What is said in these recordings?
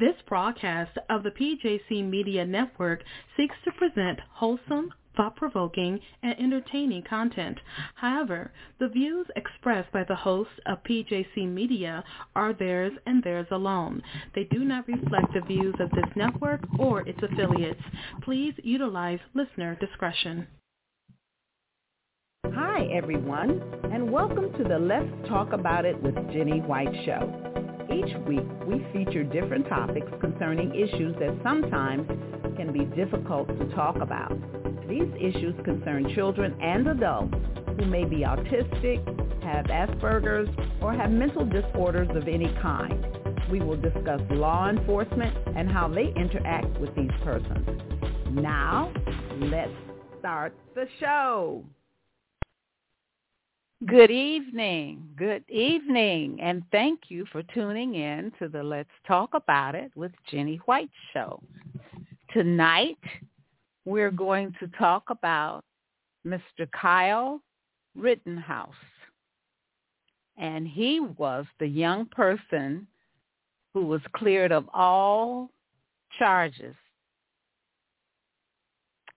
This broadcast of the PJC Media Network seeks to present wholesome, thought-provoking, and entertaining content. However, the views expressed by the hosts of PJC Media are theirs and theirs alone. They do not reflect the views of this network or its affiliates. Please utilize listener discretion. Hi, everyone, and welcome to the Let's Talk About It with Jenny White show. Each week, we feature different topics concerning issues that sometimes can be difficult to talk about. These issues concern children and adults who may be autistic, have Asperger's, or have mental disorders of any kind. We will discuss law enforcement and how they interact with these persons. Now, let's start the show. Good evening, and thank you for tuning in to the Let's Talk About It with Jenny White show. Tonight, we're going to talk about Mr. Kyle Rittenhouse, and he was the young person who was cleared of all charges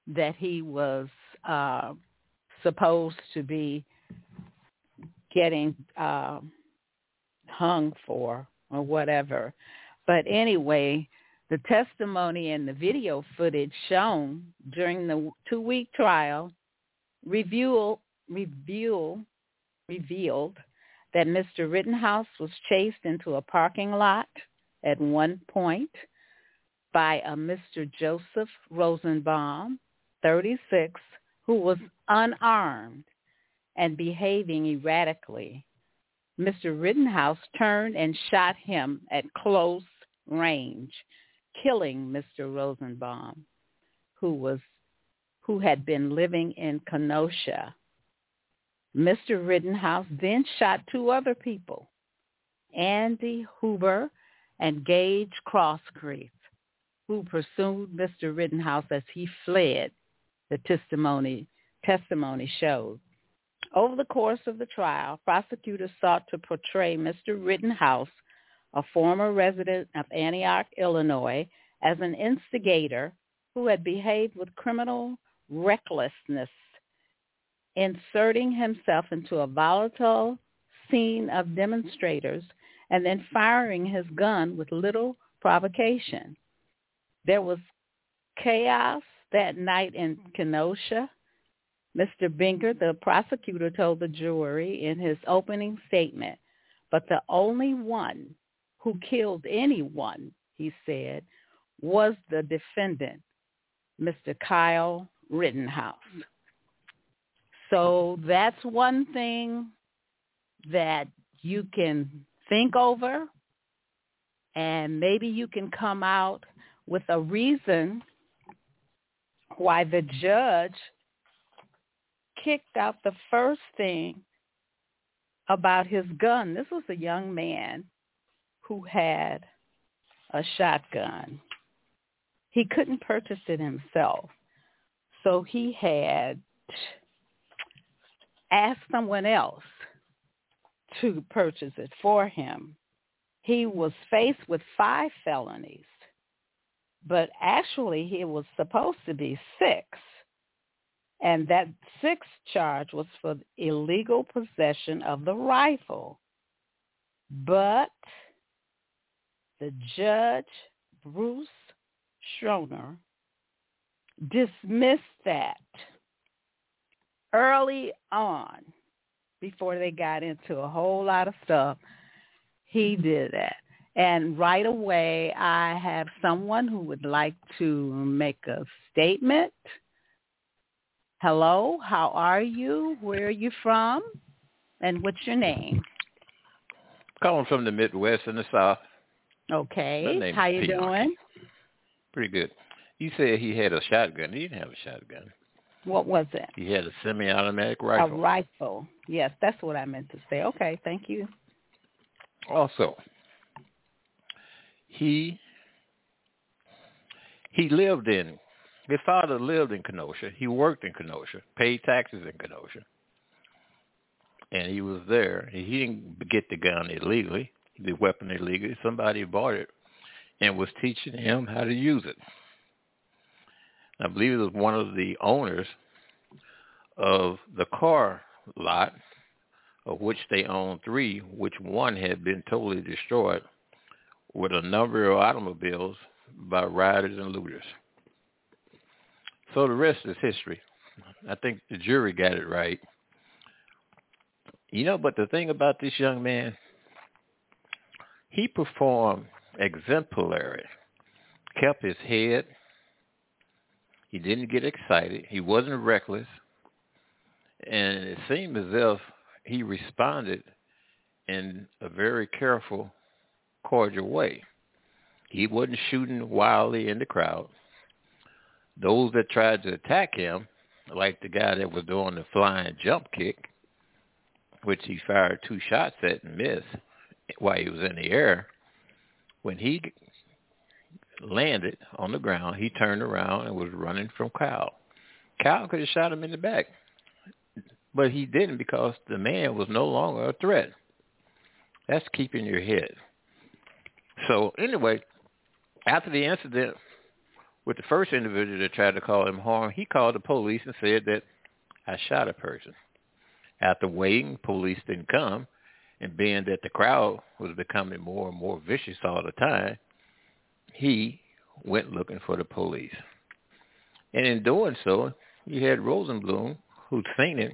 that he was supposed to be getting hung for or whatever. But anyway, the testimony and the video footage shown during the two-week trial revealed that Mr. Rittenhouse was chased into a parking lot at one point by a Mr. Joseph Rosenbaum, 36, who was unarmed and behaving erratically. Mr. Rittenhouse turned and shot him at close range, killing Mr. Rosenbaum, who had been living in Kenosha. Mr. Rittenhouse then shot two other people, Anthony Huber and Gaige Grosskreutz, who pursued Mr. Rittenhouse as he fled, the testimony showed. Over the course of the trial, prosecutors sought to portray Mr. Rittenhouse, a former resident of Antioch, Illinois, as an instigator who had behaved with criminal recklessness, inserting himself into a volatile scene of demonstrators and then firing his gun with little provocation. There was chaos that night in Kenosha. Mr. Binger, the prosecutor, told the jury in his opening statement, but the only one who killed anyone, he said, was the defendant, Mr. Kyle Rittenhouse. So that's one thing that you can think over, and maybe you can come out with a reason why the judge kicked out the first thing about his gun. This was a young man who had a shotgun. He couldn't purchase it himself, so he had asked someone else to purchase it for him. He was faced with 5 felonies, but actually he was supposed to be 6. And that 6th charge was for illegal possession of the rifle. But the judge, Bruce Schroener, dismissed that early on before they got into a whole lot of stuff. He did that. And right away, I have someone who would like to make a statement. Hello, how are you? Where are you from? And what's your name? Calling from the Midwest and the South. Okay, how you doing? Pretty good. You said he had a shotgun. He didn't have a shotgun. What was it? He had a semi-automatic rifle. A rifle. Yes, that's what I meant to say. Okay, thank you. Also, he lived in... His father lived in Kenosha. He worked in Kenosha, paid taxes in Kenosha, and he was there. He didn't get the gun illegally, the weapon illegally. Somebody bought it, and was teaching him how to use it. I believe it was one of the owners of the car lot, of which they owned three, which one had been totally destroyed with a number of automobiles by rioters and looters. So the rest is history. I think the jury got it right. You know, but the thing about this young man, he performed exemplary, kept his head. He didn't get excited. He wasn't reckless. And it seemed as if he responded in a very careful, cordial way. He wasn't shooting wildly in the crowd. Those that tried to attack him, like the guy that was doing the flying jump kick, which he fired two shots at and missed while he was in the air, when he landed on the ground, he turned around and was running from Kyle. Kyle could have shot him in the back, but he didn't, because the man was no longer a threat. That's keeping your head. So anyway, after the incident with the first individual that tried to cause him harm, he called the police and said that I shot a person. After waiting, police didn't come, and being that the crowd was becoming more and more vicious all the time, he went looking for the police. And in doing so, you had Rosenblum, who'd seen it,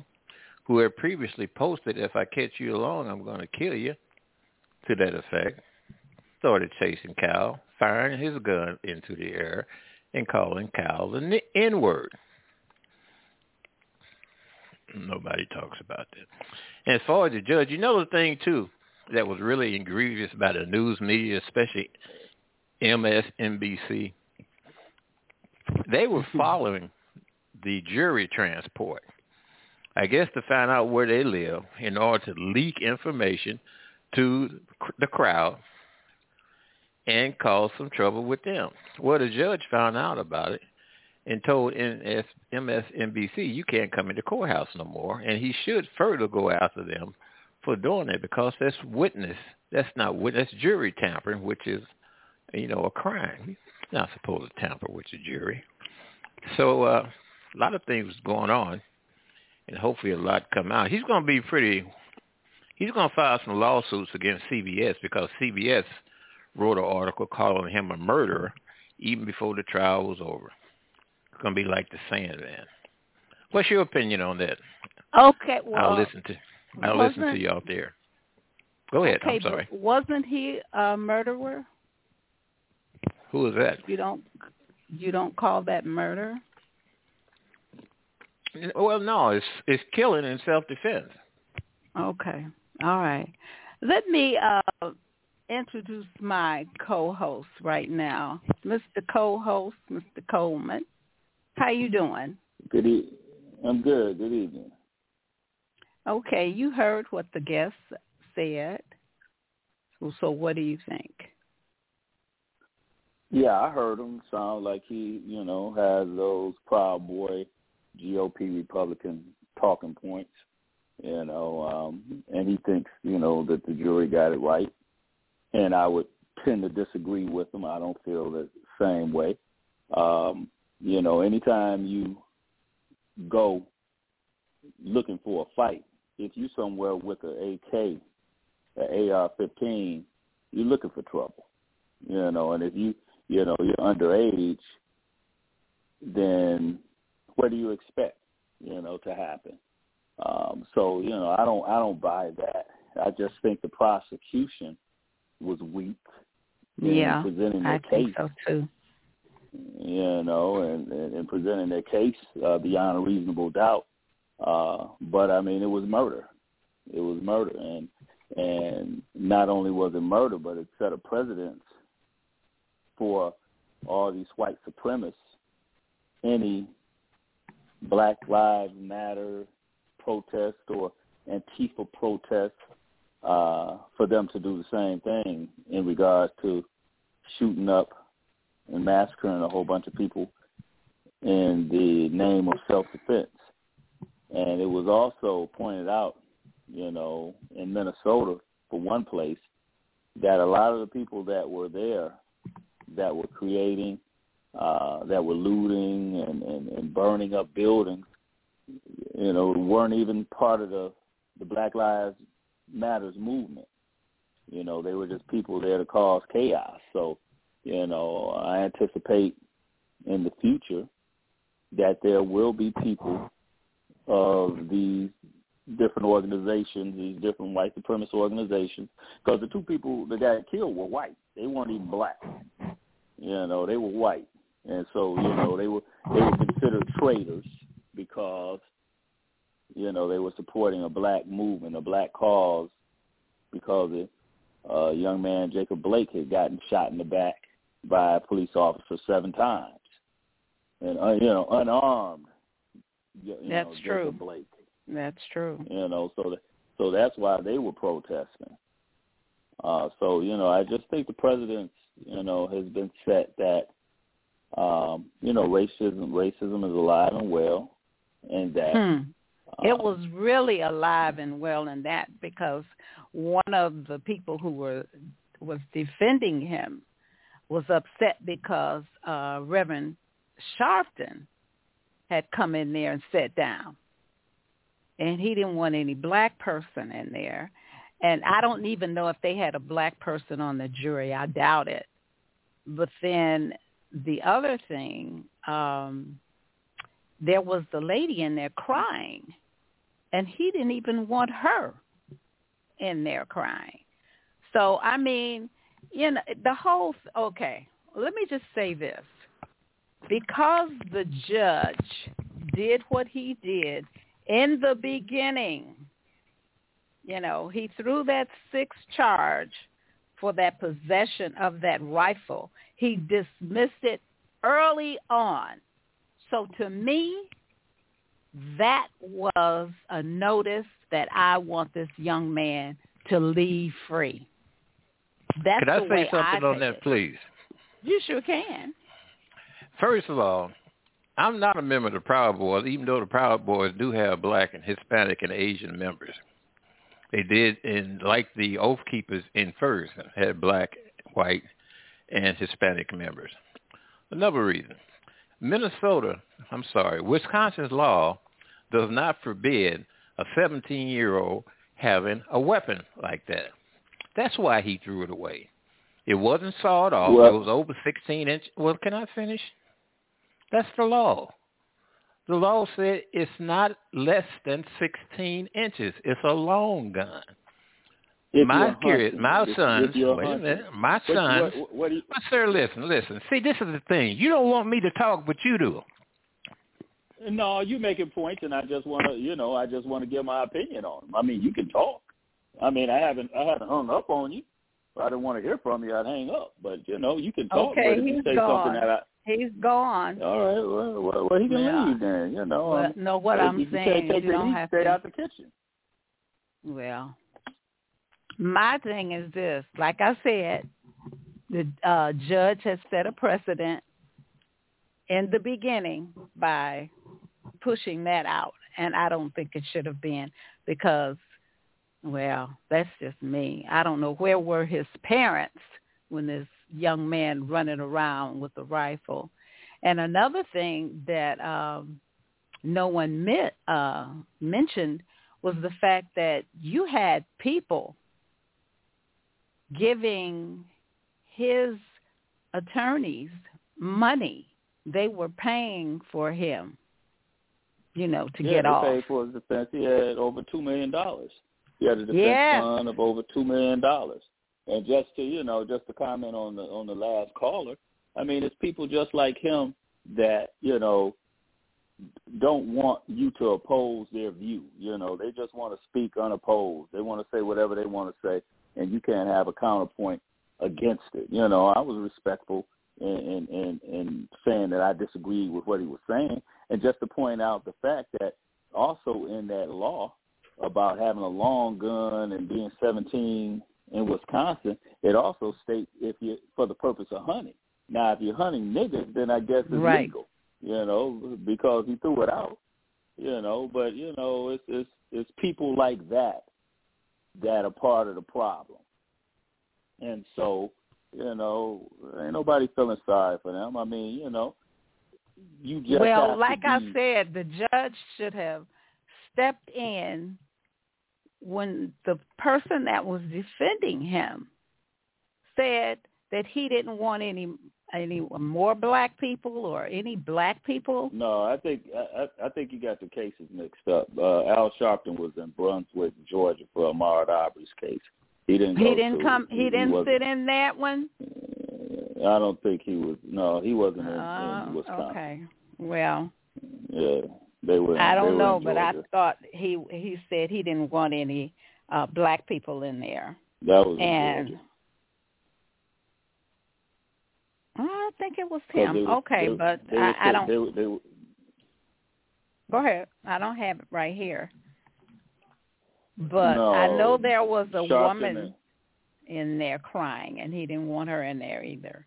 who had previously posted, if I catch you alone, I'm going to kill you, to that effect, started chasing Kyle, firing his gun into the air, and calling Kyle the N-word. Nobody talks about that. As far as the judge, you know, the thing, too, that was really egregious by the news media, especially MSNBC, they were following the jury transport, I guess, to find out where they live in order to leak information to the crowd and cause some trouble with them. Well, the judge found out about it and told MSNBC, you can't come into courthouse no more, and he should further go after them for doing that, because that's witness. That's not witness, that's jury tampering, which is, you know, a crime. You're not supposed to tamper with the jury. So a lot of things going on, and hopefully a lot come out. He's going to be pretty – he's going to file some lawsuits against CBS, because CBS wrote an article calling him a murderer even before the trial was over. It's going to be like the Sandman. What's your opinion on that? Okay, well – I'll listen to you out there. Go ahead. Okay, I'm sorry. Wasn't he a murderer? Who is that? You don't call that murder? Well, no, it's killing in self-defense. Okay, all right. Let me introduce my co-host right now, Mr. Co-host, Mr. Coleman. How you doing? Good evening. I'm good. Good evening. Okay, you heard what the guest said. So what do you think? Yeah, I heard him. Sound like he, you know, has those Proud Boy GOP Republican talking points, you know, and he thinks, you know, that the jury got it right. And I would tend to disagree with him. I don't feel the same way. You know, anytime you go looking for a fight, if you somewhere with an AK, an AR-15, you're looking for trouble, you know, and if you... you know, you're underage, then what do you expect, you know, to happen? So, you know, I don't buy that. I just think the prosecution was weak in presenting their case. Yeah, I think so too. You know, and presenting their case beyond a reasonable doubt. But, I mean, it was murder. It was murder. And not only was it murder, but it set a precedent for all these white supremacists, any Black Lives Matter protest or Antifa protest, for them to do the same thing in regards to shooting up and massacring a whole bunch of people in the name of self-defense. And it was also pointed out, you know, in Minnesota, for one place, that a lot of the people that were there that were creating, that were looting and burning up buildings, you know, weren't even part of the Black Lives Matters movement. You know, they were just people there to cause chaos. So, you know, I anticipate in the future that there will be people of these different organizations, these different white supremacist organizations, because the two people that got killed were white. They weren't even black. You know, they were white. And so, you know, they were considered traitors because, you know, they were supporting a black movement, a black cause, because a young man, Jacob Blake, had gotten shot in the back by a police officer 7 times. And, you know, unarmed. That's true. Jacob Blake. That's true. You know, so that's why they were protesting. So, you know, I just think the president's, you know, has been set that, you know, racism is alive and well, and that it was really alive and well in that, because one of the people who was defending him was upset because Reverend Sharpton had come in there and sat down. And he didn't want any black person in there. And I don't even know if they had a black person on the jury. I doubt it. But then the other thing, there was the lady in there crying, and he didn't even want her in there crying. So, I mean, you know, the whole – okay, let me just say this. Because the judge did what he did – in the beginning, you know, he threw that 6th charge for that possession of that rifle. He dismissed it early on. So to me, that was a notice that I want this young man to leave free. That's the way I think. Can I say something on that, please? You sure can. First of all, I'm not a member of the Proud Boys, even though the Proud Boys do have black and Hispanic and Asian members. They did, in like the Oath Keepers in Ferguson, had black, white, and Hispanic members. Another reason, Wisconsin's law does not forbid a 17-year-old having a weapon like that. That's why he threw it away. It wasn't sawed off. Well, it was over 16 inches. Well, can I finish? That's the law. The law said it's not less than 16 inches. It's a long gun. My son, sir, listen. See, this is the thing. You don't want me to talk, but you do. No, you making points, and I just want to, you know, I just want to give my opinion on them. I mean, you can talk. I mean, I haven't hung up on you. If I didn't want to hear from you, I'd hang up. But, you know, you can talk. Okay, he's gone. All right, well he can leave then, you know. Well, no, what I'm saying, you don't have to stay out the kitchen. Well, my thing is this. Like I said, the judge has set a precedent in the beginning by pushing that out, and I don't think it should have been because, well, that's just me. I don't know where were his parents when this young man running around with a rifle. And another thing that no one mentioned was the fact that you had people giving his attorneys money. They were paying for him, you know, to get off. They paid for his defense. He had over $2 million. He had a defense fund of over $2 million. And just to, you know, just to comment on the last caller, I mean, it's people just like him that, you know, don't want you to oppose their view. You know, they just want to speak unopposed. They want to say whatever they want to say, and you can't have a counterpoint against it. You know, I was respectful in saying that I disagreed with what he was saying, and just to point out the fact that also in that law about having a long gun and being 17 in Wisconsin, it also states if you for the purpose of hunting. Now, if you're hunting niggas, then I guess it's legal, you know, because he threw it out, you know. But you know, it's people like that that are part of the problem, and so You know, ain't nobody feeling sorry for them. I mean, you know, you just well, like I said, the judge should have stepped in when the person that was defending him said that he didn't want any more black people or any black people. No, I think you got the cases mixed up. Al Sharpton was in Brunswick, Georgia, for Ahmaud Arbery's case. He didn't sit in that one. I don't think he was. No, he wasn't in Wisconsin. Okay. Well. Yeah, they were. I don't know, but I thought he said he didn't want any black people in there. That was in Georgia. I think it was him. Go ahead. I don't have it right here. But no, I know there was a woman in there crying, and he didn't want her in there either.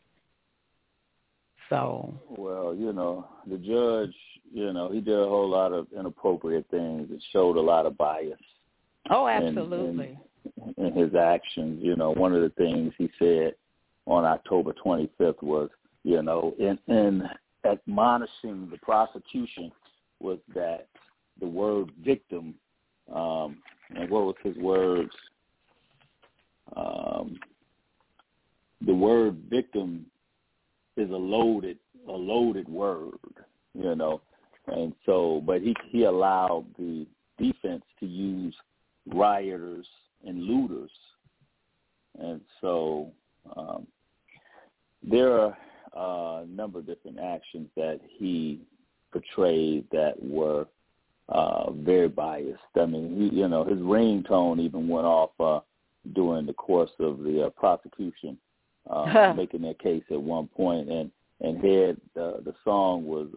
So. Well, you know, the judge, you know, he did a whole lot of inappropriate things and showed a lot of bias. Oh, absolutely. In his actions, you know, one of the things he said on October 25th was, you know, in admonishing the prosecution was that the word victim, and what was his words? The word victim is a loaded word, you know, and so, but he allowed the defense to use rioters and looters, and so there are a number of different actions that he portrayed that were very biased. I mean, he, you know, his ringtone even went off during the course of the prosecution making their case at one point, and had the song was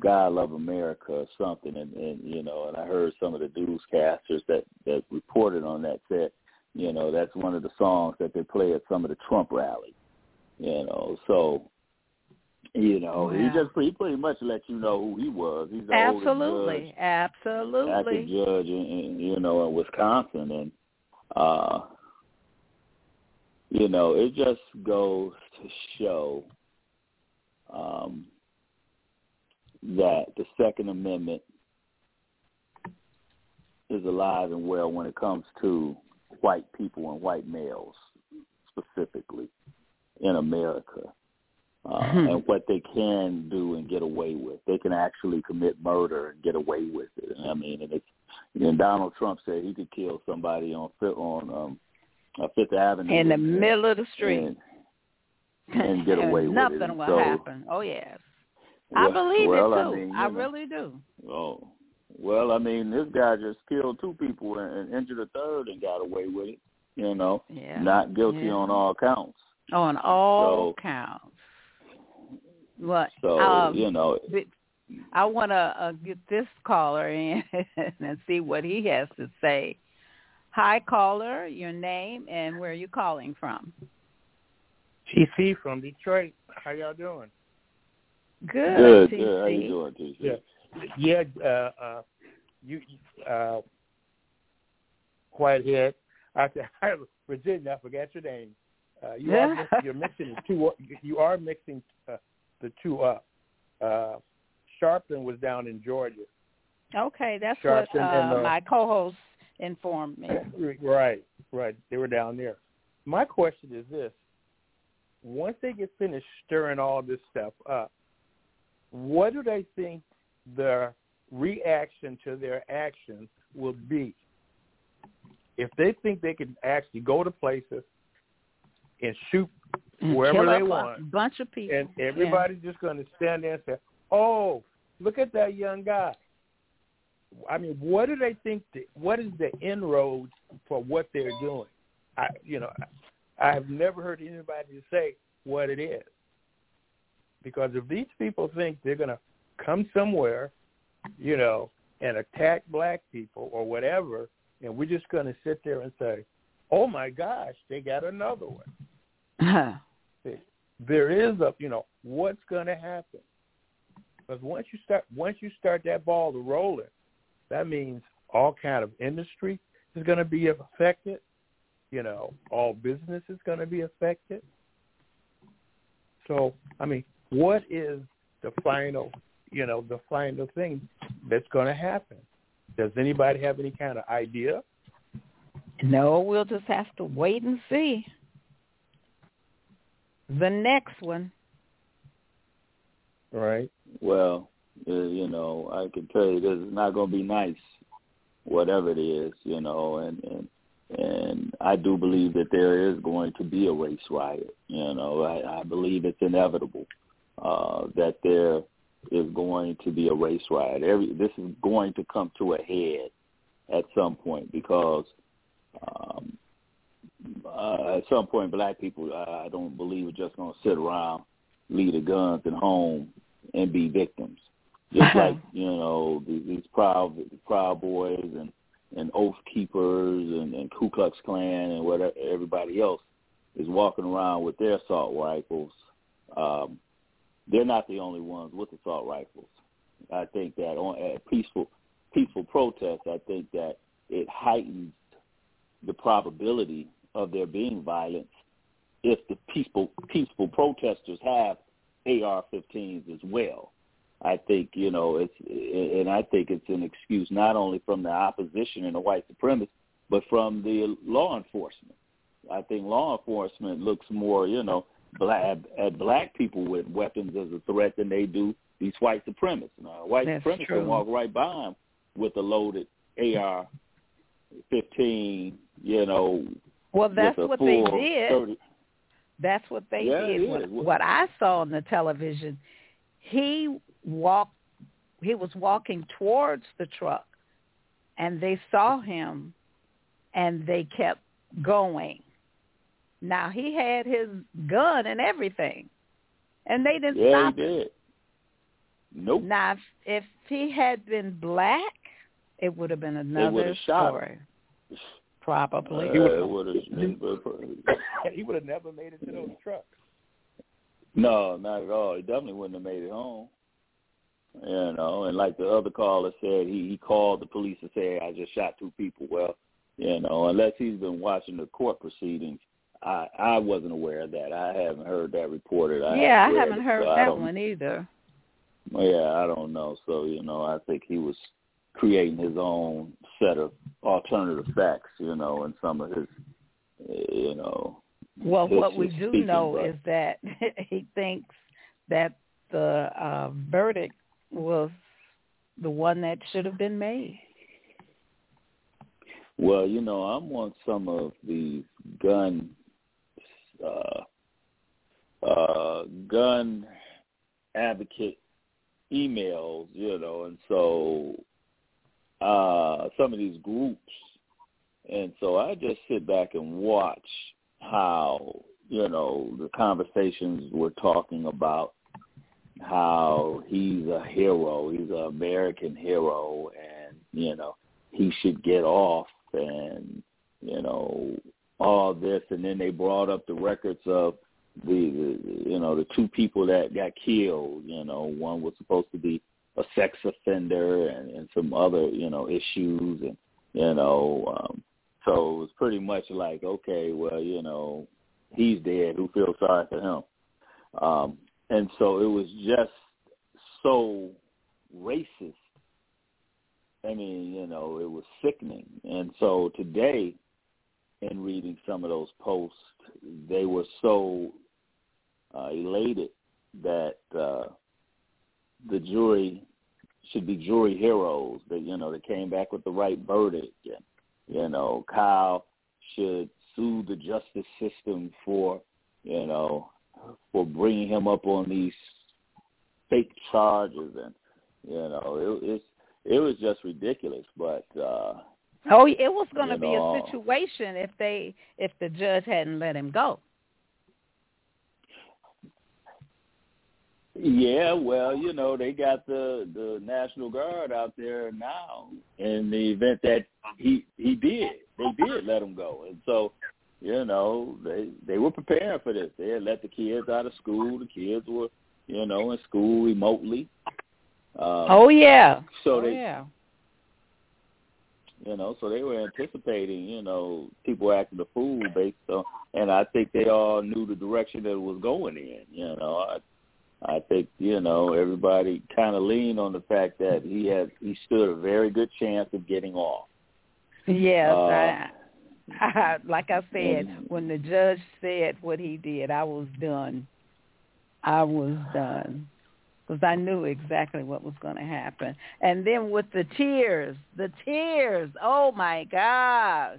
"God Love America" or something, and you know, and I heard some of the newscasters that reported on that said, you know, that's one of the songs that they play at some of the Trump rallies. You know, so. You know, wow. He pretty much let you know who he was. He's the oldest judge, active judge in Wisconsin, and you know, it just goes to show that the Second Amendment is alive and well when it comes to white people and white males specifically in America. And what they can do and get away with. They can actually commit murder and get away with it. I mean, and Donald Trump said he could kill somebody on Fifth Avenue. In the middle of the street. And get away with it. Nothing will happen. Oh, yes. I believe it, too. I mean, you know, I really do. Oh, well, I mean, this guy just killed two people and injured a third and got away with it, you know. Yeah. Not guilty on all counts. On all counts. Well, so, you know, I want to get this caller in and see what he has to say. Hi, caller, your name and where are you calling from? TC from Detroit. How y'all doing? Good. TC. How you doing, TC? Yeah. You Whitehead. I Virginia. I forgot your name. You're mixing two. You are mixing. The two up. Sharpton was down in Georgia. Okay, that's Sharpton what my co-host informed me. Right. They were down there. My question is this. Once they get finished stirring all this stuff up, what do they think the reaction to their actions will be? If they think they can actually go to places and shoot wherever they want, a bunch of people, and everybody's just going to stand there and say, "Oh, look at that young guy." I mean, what do they think? What is the inroads for what they're doing? I have never heard anybody say what it is, because if these people think they're going to come somewhere, you know, and attack black people or whatever, and we're just going to sit there and say, "Oh my gosh, they got another one." There is what's going to happen, because once you start that ball to rolling, that means all kind of industry is going to be affected. you know, all business is going to be affected. So, I mean, what is the final, you know, the final thing that's going to happen? Does anybody have any kind of idea? No, we'll just have to wait and see. The next one. Right. Well, you know, I can tell you this is not going to be nice, whatever it is, you know, and I do believe that there is going to be a race riot. You know, I believe it's inevitable that there is going to be a race riot. This is going to come to a head at some point because at some point black people, I don't believe, are just going to sit around, leave the guns at home, and be victims. Just like, you know, these Proud Boys and Oath Keepers and Ku Klux Klan and whatever, everybody else is walking around with their assault rifles. They're not the only ones with assault rifles. I think that on peaceful protests, I think that it heightens the probability of there being violence if the peaceful protesters have AR-15s as well. I think, you know, it's an excuse not only from the opposition and the white supremacists, but from the law enforcement. I think law enforcement looks more, you know, at black people with weapons as a threat than they do these white supremacists. Now, white That's supremacists true. Can walk right by them with a loaded AR-15, you know. Well, that's what they did. That's what they did. What I saw on the television, he was walking towards the truck, and they saw him, and they kept going. Now, he had his gun and everything, and they didn't stop him. Did. Nope. Now, if he had been black, it would have been another story. Probably. He would have never made it to those trucks. No, not at all. He definitely wouldn't have made it home. You know, and like the other caller said, he called the police and said, I just shot two people. Well, you know, unless he's been watching the court proceedings, I wasn't aware of that. I haven't heard that reported. I haven't heard that one either. Yeah, I don't know. So, you know, I think he was creating his own set of alternative facts, you know, and some of his, you know. Well, what we do know is that he thinks that the verdict was the one that should have been made. Well, you know, I'm on some of the gun advocate emails, you know, and so some of these groups, and so I just sit back and watch how, you know, the conversations we're talking about, how he's a hero, he's an American hero, and, you know, he should get off, and, you know, all this, and then they brought up the records of the you know, the two people that got killed, you know, one was supposed to be a sex offender and some other, you know, issues, and, you know, so it was pretty much like, okay, well, you know, he's dead. Who feels sorry for him? And so it was just so racist. I mean, you know, it was sickening. And so today, in reading some of those posts, they were so elated that the jury should be jury heroes. That, you know, they came back with the right verdict. And, you know, Kyle should sue the justice system for, you know, for bringing him up on these fake charges. And, you know, it was just ridiculous. But it was going to be a situation if the judge hadn't let him go. Yeah, well, you know, they got the National Guard out there now in the event that they did let him go. And so, you know, they were preparing for this. They had let the kids out of school. The kids were, you know, in school remotely. So you know, so they were anticipating, you know, people acting a fool based on, and I think they all knew the direction that it was going in, you know. I think, you know, everybody kind of leaned on the fact that he stood a very good chance of getting off. Yes, I like I said, when the judge said what he did, I was done. I was done because I knew exactly what was going to happen. And then with the tears, oh, my gosh,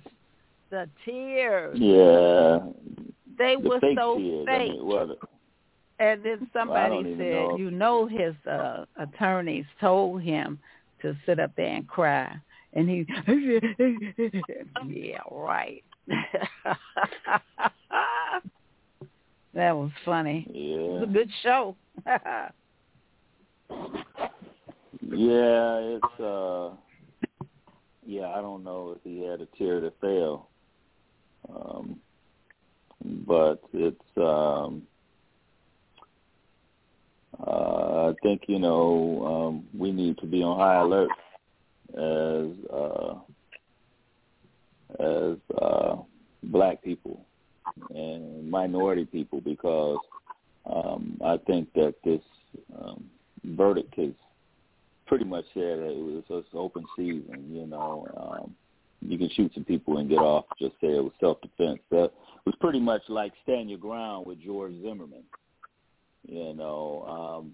the tears. Yeah. They were so fake. I mean, and then somebody said, you know, his attorneys told him to sit up there and cry. And he, yeah, right. That was funny. Yeah. It was a good show. Yeah, it's, yeah, I don't know if he had a tear to fail. But it's, I think, you know, we need to be on high alert as black people and minority people, because I think that this verdict has pretty much said it was open season. You know, you can shoot some people and get off. Just say it was self-defense. That was pretty much like Stand Your Ground with George Zimmerman. You know,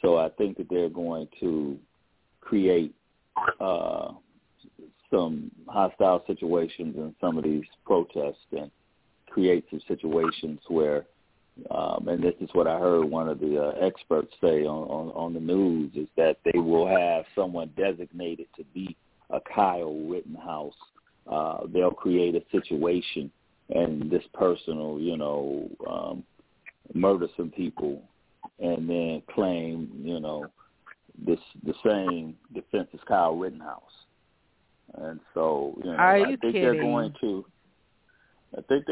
so I think that they're going to create some hostile situations in some of these protests and create some situations where, and this is what I heard one of the experts say on the news, is that they will have someone designated to be a Kyle Rittenhouse. They'll create a situation, and this person will, you know, murder some people and then claim, you know, this the same defense as Kyle Rittenhouse. And so, you know, I think they're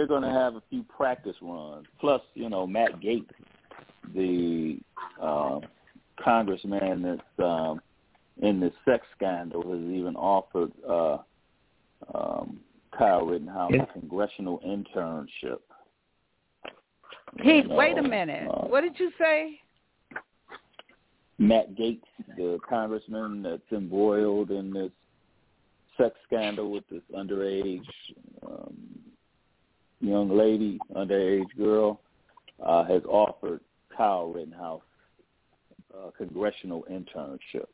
going to have a few practice runs. Plus, you know, Matt Gaetz, the congressman that's in the sex scandal, has even offered Kyle Rittenhouse a congressional internship. Pete, wait a minute. What did you say? Matt Gaetz, the congressman that's embroiled in this sex scandal with this underage young lady, underage girl, has offered Kyle Rittenhouse a congressional internship.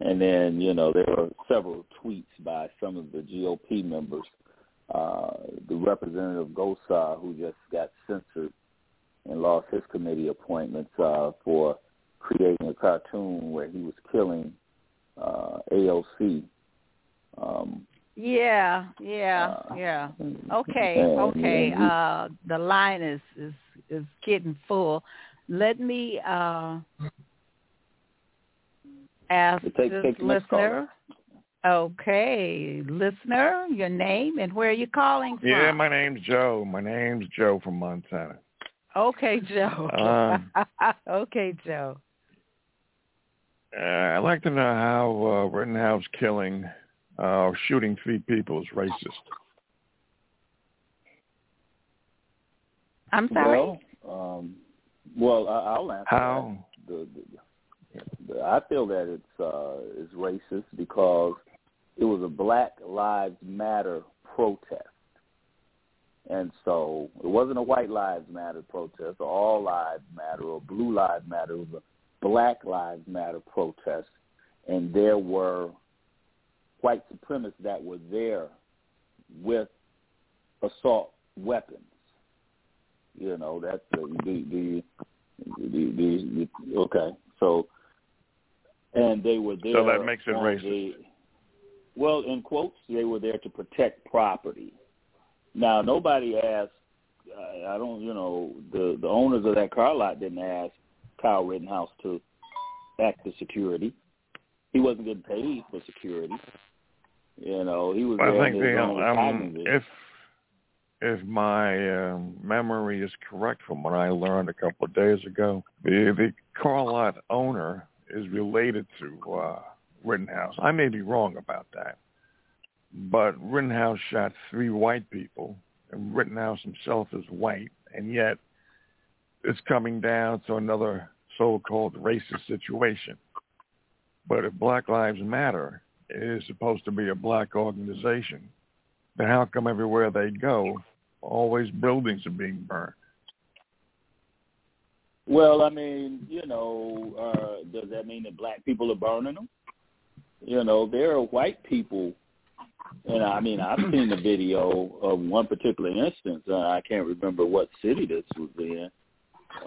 And then, you know, there were several tweets by some of the GOP members. The Representative Gosar, who just got censored and lost his committee appointments for creating a cartoon where he was killing AOC. Yeah. Okay. The line is getting full. Let me ask this listener. Okay, listener, your name and where are you calling from? Yeah, my name's Joe. From Montana. Okay, Joe. I'd like to know how Rittenhouse killing or shooting three people is racist. I'm sorry? Well, I'll answer how? I feel that it's racist because it was a Black Lives Matter protest. And so it wasn't a White Lives Matter protest or All Lives Matter or Blue Lives Matter. It was a Black Lives Matter protest. And there were white supremacists that were there with assault weapons. You know, that's the okay. So, and they were there. So that makes it racist. Well, in quotes, they were there to protect property. Now, nobody asked, the owners of that car lot didn't ask Kyle Rittenhouse to act as security. He wasn't getting paid for security. You know, he was there. I think if my memory is correct from what I learned a couple of days ago, the car lot owner is related to Rittenhouse. I may be wrong about that, but Rittenhouse shot three white people, and Rittenhouse himself is white, and yet it's coming down to another so-called racist situation. But if Black Lives Matter is supposed to be a black organization, then how come everywhere they go, always buildings are being burned? Well, I mean, you know, does that mean that black people are burning them? You know, there are white people, and I mean, I've seen the video of one particular instance. I can't remember what city this was in,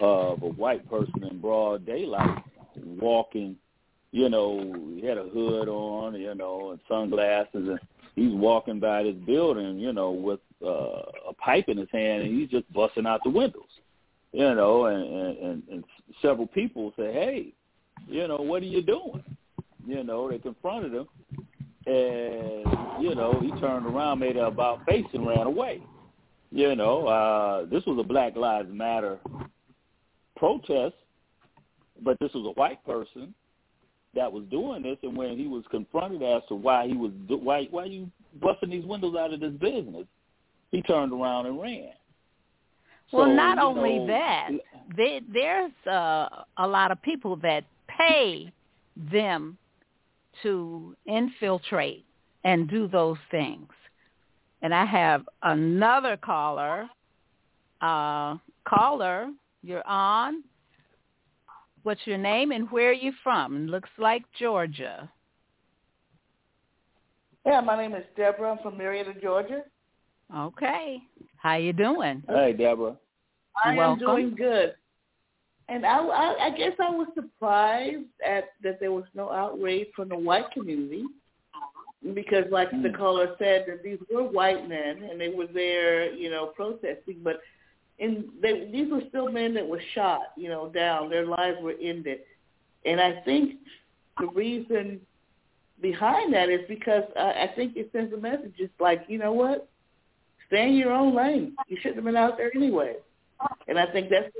of a white person in broad daylight walking. You know, he had a hood on, you know, and sunglasses, and he's walking by this building, you know, with a pipe in his hand, and he's just busting out the windows. You know, and several people say, hey, you know, what are you doing? You know, they confronted him, and, you know, he turned around, made an about face, and ran away. You know, this was a Black Lives Matter protest, but this was a white person that was doing this, and when he was confronted as to why he was, why are you busting these windows out of this business, he turned around and ran. Well, so, not only that, there's a lot of people that pay them to infiltrate and do those things. And I have another caller. Caller, you're on. What's your name and where are you from? Looks like Georgia. Yeah, my name is Deborah. I'm from Marietta, Georgia. Okay. How you doing? Hey, Deborah. I am doing good. And I guess I was surprised that there was no outrage from the white community because, like the caller said, that these were white men and they were there, you know, protesting. But these were still men that were shot, you know, down. Their lives were ended. And I think the reason behind that is because I think it sends a message. It's like, you know what? Stay in your own lane. You shouldn't have been out there anyway. And I think that's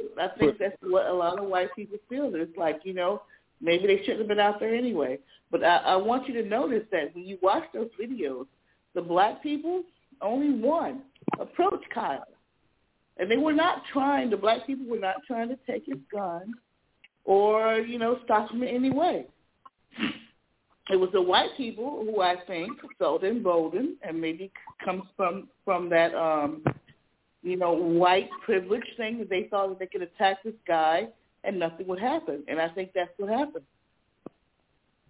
what a lot of white people feel. It's like, you know, maybe they shouldn't have been out there anyway. But I want you to notice that when you watch those videos, the black people, only one approached Kyle. And the black people were not trying to take his gun or, you know, stop him in any way. It was the white people who I think felt emboldened and maybe comes from that, you know, white privilege thing that they thought that they could attack this guy and nothing would happen. And I think that's what happened.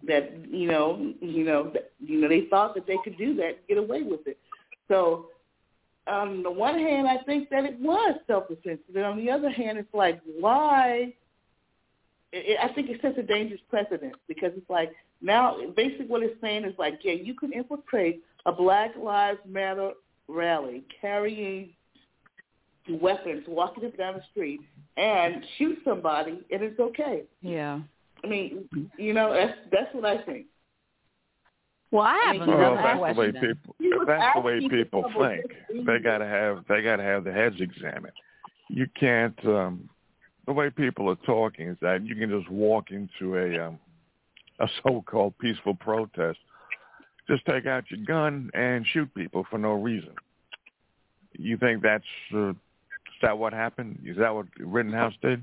That, you know, they thought that they could do that and get away with it. So on the one hand, I think that it was self-defense. But on the other hand, it's like, why? I think it sets a dangerous precedent because it's like, now, basically what it's saying is like, yeah, you can infiltrate a Black Lives Matter rally carrying weapons, walking up down the street, and shoot somebody, and it's okay. Yeah. I mean, you know, that's what I think. Well, that's the way people. That's the way people think. They gotta have their heads examined. You can't. The way people are talking is that you can just walk into a so-called peaceful protest. Just take out your gun and shoot people for no reason. You think that's that what happened? Is that what Rittenhouse did?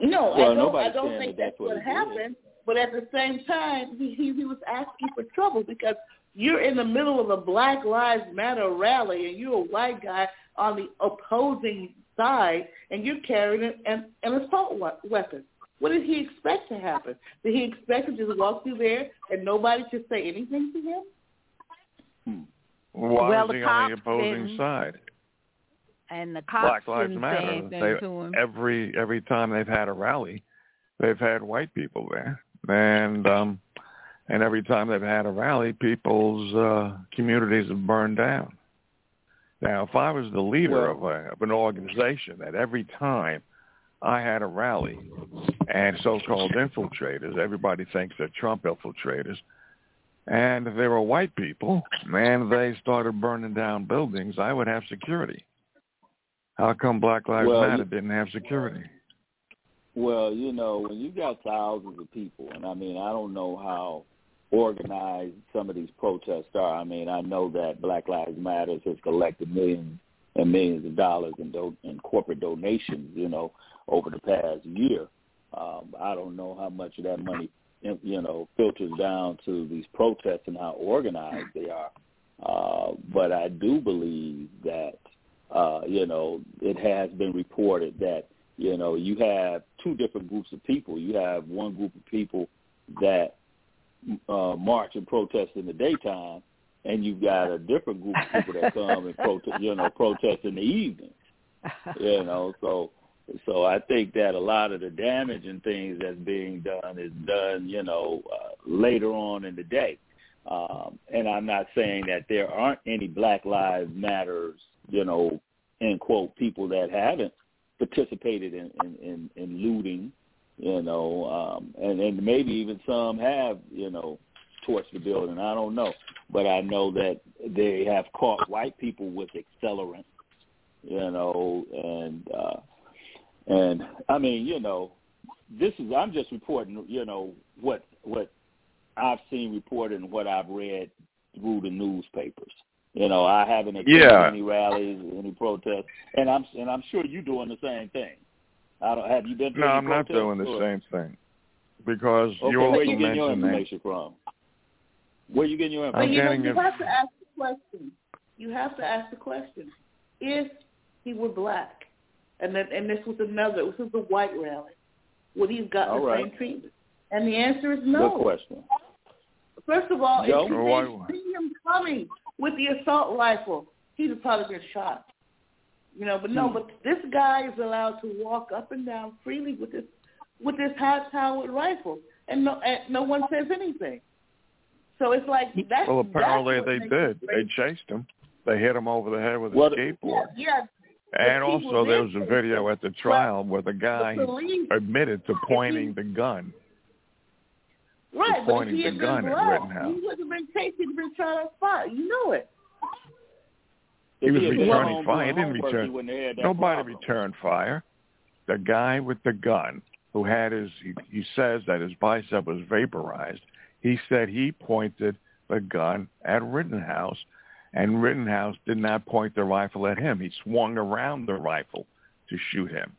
No, well, I don't think that's what happened. But at the same time, he was asking for trouble because you're in the middle of a Black Lives Matter rally and you're a white guy on the opposing side and you're carrying an assault weapon. What did he expect to happen? Did he expect to just walk through there and nobody should say anything to him? Well, is he on the opposing side? And the cops didn't say anything to him. Every time they've had a rally, they've had white people there. And every time they've had a rally, people's communities have burned down. Now, if I was the leader of an organization that every time I had a rally and so-called infiltrators, everybody thinks they're Trump infiltrators, and if they were white people and they started burning down buildings, I would have security. How come Black Lives Matter didn't have security? Well, you know, when you got thousands of people, and I mean, I don't know how organized some of these protests are. I mean, I know that Black Lives Matter has collected millions and millions of dollars in corporate donations, you know, over the past year. I don't know how much of that money, you know, filters down to these protests and how organized they are. But I do believe that, you know, it has been reported that, you know, you have two different groups of people. You have one group of people that march and protest in the daytime, and you've got a different group of people that come and protest in the evening. You know, so I think that a lot of the damage and things that's being done is done, you know, later on in the day. And I'm not saying that there aren't any Black Lives Matters, you know, end quote, people that haven't participated in looting, you know, and maybe even some have, you know, torched the building. I don't know. But I know that they have caught white people with accelerants, you know, and I mean, you know, I'm just reporting, you know, what I've seen reported and what I've read through the newspapers. You know, I haven't attended any rallies, any protests, and I'm sure you're doing the same thing. Have you been? No, I'm not doing the same thing because you also mentioned that. Where are you getting your information from? Where are you getting your information? You have to ask the question. You have to ask the question. If he were black, and this was a white rally, would he have gotten the same treatment? And the answer is no. Good question. First of all, if you see him coming with the assault rifle, he'd probably get shot. You know, but this guy is allowed to walk up and down freely with this high-powered rifle, and no one says anything. So it's like that. Well, apparently they did. They chased him. They hit him over the head with a skateboard. Yeah. And also there was a video at the trial where the guy admitted to pointing the gun. Right, but if he had been black, he wouldn't have been chased. He'd been trying to fight. You know it. He was returning fire. He didn't return. Nobody returned fire. The guy with the gun who had he says that his bicep was vaporized. He said he pointed the gun at Rittenhouse, and Rittenhouse did not point the rifle at him. He swung around the rifle to shoot him.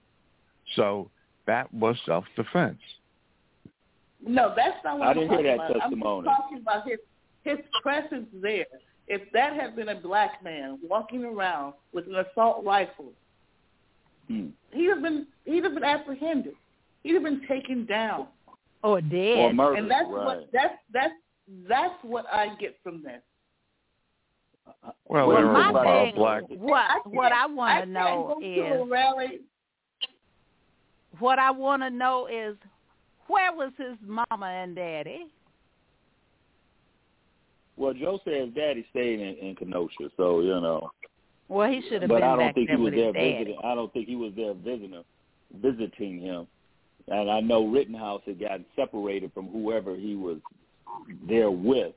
So that was self-defense. No, that's not what I'm talking about. I'm talking about his presence there. If that had been a black man walking around with an assault rifle, he'd have been apprehended. He'd have been taken down or dead or murdered. And that's that's what I get from this. Well there are a lot of black. What I want to know is where was his mama and daddy? Well, Joe says daddy stayed in Kenosha, so, you know. Well, he should have been back there with his daddy. I don't think he was there visiting him. And I know Rittenhouse had gotten separated from whoever he was there with,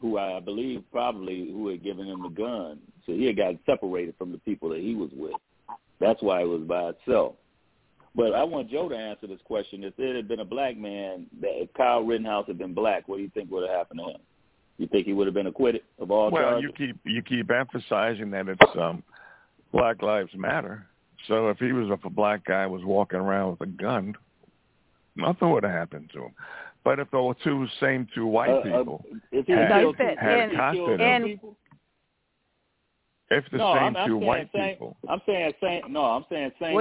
who I believe probably who had given him the gun. So he had gotten separated from the people that he was with. That's why it was by itself. But I want Joe to answer this question. If it had been a black man, if Kyle Rittenhouse had been black, what do you think would have happened to him? You think he would have been acquitted of all charges? Well, you keep emphasizing that it's Black Lives Matter. So if a black guy was walking around with a gun, nothing would have happened to him. But if the two white people had accosted him. I'm saying same. Well,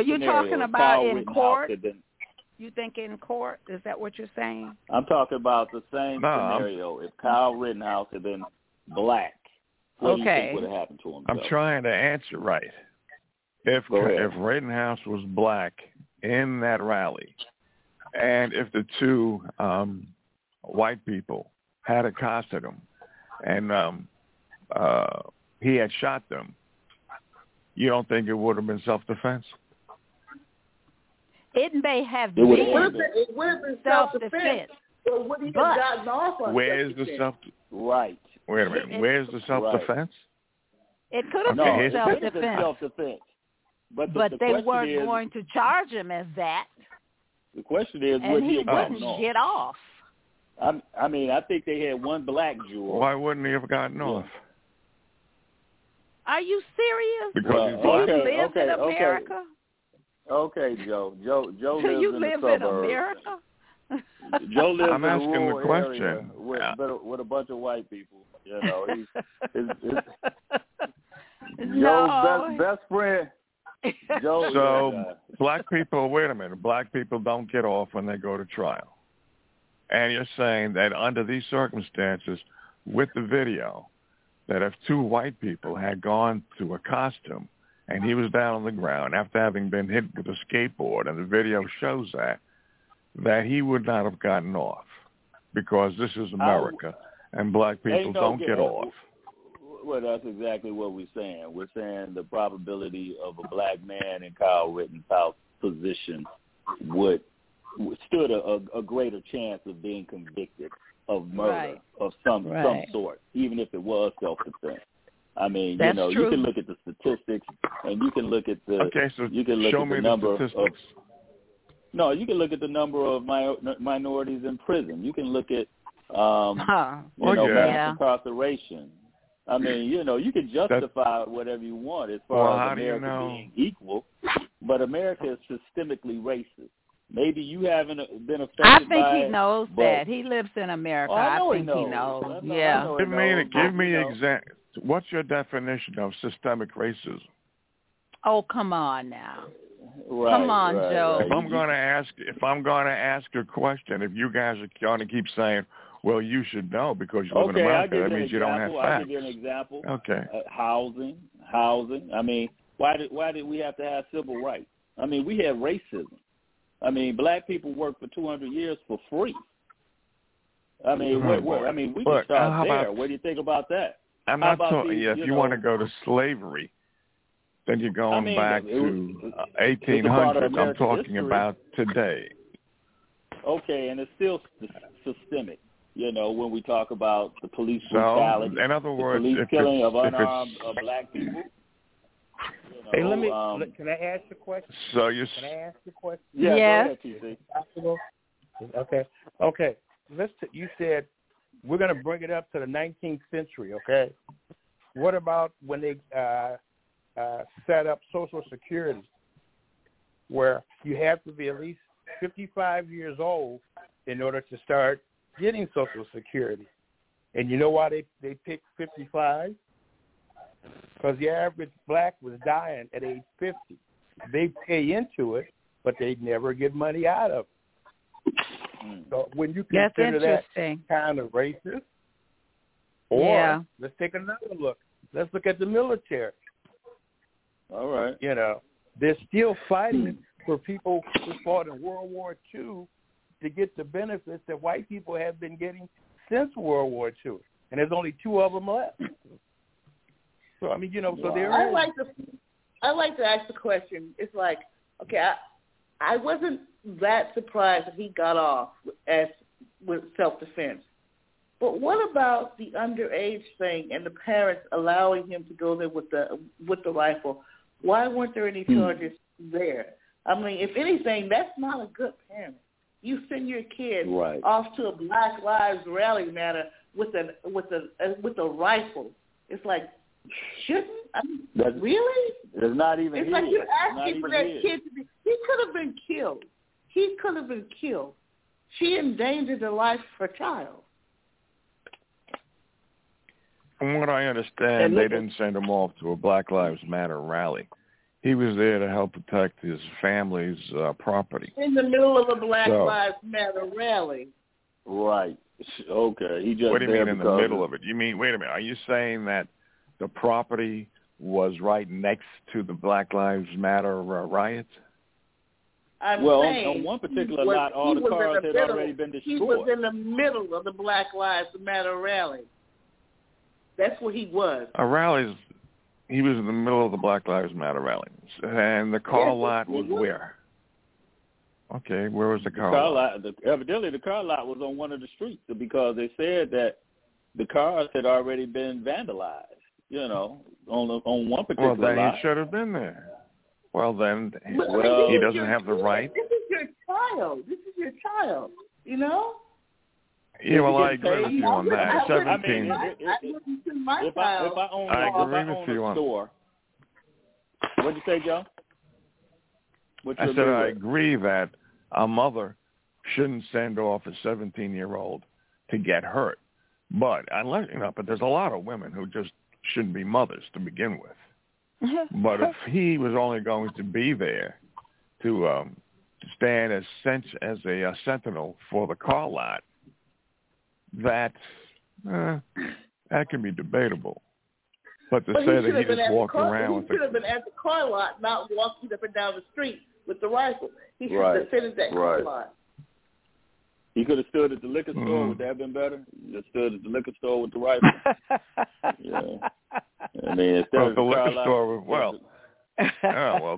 you're talking about in court. You think in court? Is that what you're saying? I'm talking about the same scenario. If Kyle Rittenhouse had been black, what do you think would have happened to him? I'm trying to answer right. If Rittenhouse was black in that rally, and if the two white people had accosted him, and he had shot them, you don't think it would have been self-defense? It may have been self-defense. But where's the self-defense? Right. Wait a minute. Where's the self-defense? It could have been self-defense. But they weren't going to charge him as that. The question is, and he wouldn't get off. I mean, I think they had one black jewel. Why wouldn't he have gotten off? Are you serious? Because you live in America. Okay, Joe lives in the suburbs. Do you live in America? Joe lives I'm in asking a rural the question. Area with a bunch of white people. You know, Joe's best friend. Joe, black people. Wait a minute. Black people don't get off when they go to trial. And you're saying that under these circumstances, with the video, that if two white people had gone to accost him and he was down on the ground after having been hit with a skateboard, and the video shows that he would not have gotten off, because this is America and black people don't get off. Well, that's exactly what we're saying. We're saying the probability of a black man in Kyle Rittenhouse's position stood a greater chance of being convicted of murder of some sort, even if it was self-defense. I mean, that's true. You can look at the statistics, and you can look at the you can look at the number of minorities in prison. You can look at mass incarceration. I mean, you can justify whatever you want as far as America being equal, but America is systemically racist. Maybe you haven't been affected by it. I think he knows that. He lives in America. I think he knows. I know give me an example. What's your definition of systemic racism? Oh, come on now. Come on, Joe. If I'm going to ask a question, if you guys are going to keep saying, well, you should know because you live in America, that means you don't have facts. I'll give you an example. Okay. Housing. I mean, why did we have to have civil rights? I mean, we had racism. I mean, black people worked for 200 years for free. I mean, we can start there. What do you think about that? I'm not talking. If you want to go to slavery, then you're going back to 1800s. I'm talking about today. Okay, and it's still systemic. When we talk about the police brutality, in other words, the police killing of unarmed black people. Hey, can I ask the question? Can I ask the question? Yeah. Go ahead, Okay. You said we're going to bring it up to the 19th century, okay? What about when they set up Social Security, where you have to be at least 55 years old in order to start getting Social Security? And you know why they picked 55? Because the average black was dying at age 50. They pay into it, but they never get money out of it. So when you consider that kind of racist, let's take another look. Let's look at the military. All right. They're still fighting for people who fought in World War II to get the benefits that white people have been getting since World War II. And there's only two of them left. So I mean, there. I like to ask the question. It's like, okay, I wasn't that surprised that he got off with self-defense, but what about the underage thing and the parents allowing him to go there with the rifle? Why weren't there any charges there? I mean, if anything, that's not a good parent. You send your kid off to a Black Lives Rally matter with a rifle. It's like. Shouldn't really? It's not even. It's like you're asking for that kid to be. He could have been killed. She endangered the life of her child. From what I understand, they didn't send him off to a Black Lives Matter rally. He was there to help protect his family's property. In the middle of a Black Lives Matter rally. Right. Okay. He just. What do you mean in the middle of it? You mean? Wait a minute. Are you saying that? The property was right next to the Black Lives Matter riot? On one particular lot, all the cars had already been destroyed. He was in the middle of the Black Lives Matter rally. That's where he was. He was in the middle of the Black Lives Matter rally. And the car lot was where? Okay, where was the car lot? Evidently, the car lot was on one of the streets because they said that the cars had already been vandalized. On one particular lot. Well, then he should have been there. Well, then he doesn't have the right. This is your child. This is your child, you know? Yeah, well, I agree with you on that. 17. If I own a store. What'd you say, Joe? I said I agree that a mother shouldn't send off a 17-year-old to get hurt. But unless, you know, but there's a lot of women who just shouldn't be mothers to begin with. But if he was only going to be there to stand as a sentinel for the car lot, that can be debatable. But to say that he just walked around with it. He should have been at the car lot, not walking up and down the street with the rifle. He should have been at that car lot. He could have stood at the liquor store. Would that have been better? He just stood at the liquor store with the rifle. I mean, instead of the liquor store,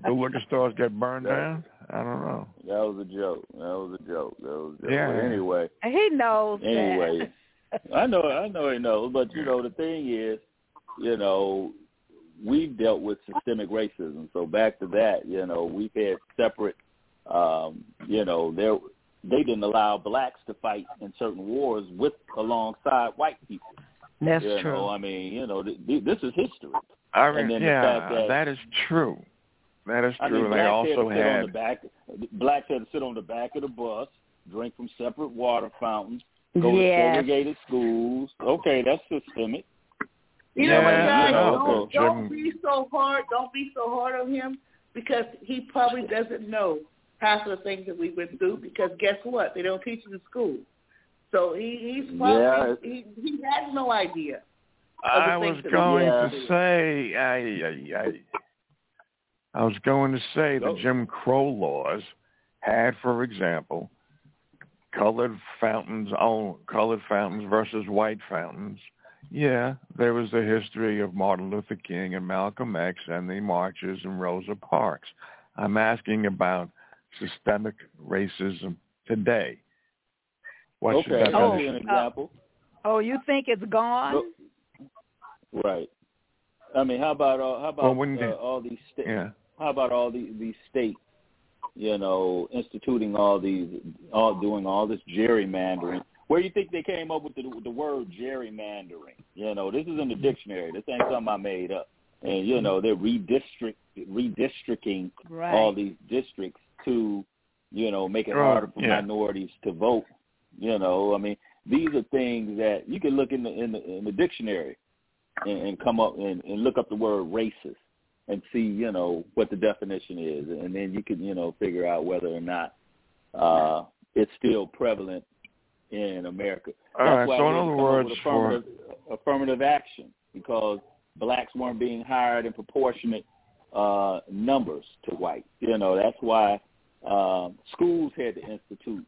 the liquor stores get burned down? I don't know. That was a joke. Yeah. But anyway. He knows that. I know he knows. But, you know, the thing is, you know, we've dealt with systemic racism. So back to that, you know, we've had separate, you know, they didn't allow blacks to fight in certain wars alongside white people. That's true. Know, I mean, you know, this is history. That is true. That is true. I mean, blacks had to sit on the back of the bus, drink from separate water fountains, go to segregated schools. Okay, that's systemic. Don't be so hard. Don't be so hard on him, because he probably doesn't know half of the things that we went through. Because guess what? They don't teach it in school, so he has no idea. I was going to say the Jim Crow laws had, for example, colored fountains versus white fountains. Yeah, there was the history of Martin Luther King and Malcolm X and the marches and Rosa Parks. I'm asking about systemic racism today. An example. You think it's gone? Right. I mean, how about all these states, you know, instituting doing all this gerrymandering? Where do you think they came up with the word gerrymandering? You know, this is in the dictionary. This ain't something I made up. And, you know, they're redistricting all these districts to, you know, make it harder for minorities to vote. You know, I mean, these are things that you can look in the dictionary and come up and look up the word racist and see, you know, what the definition is. And then you can, you know, figure out whether or not it's still prevalent in America. So in other words, affirmative action, because blacks weren't being hired in proportionate numbers to whites. You know, that's why schools had to institute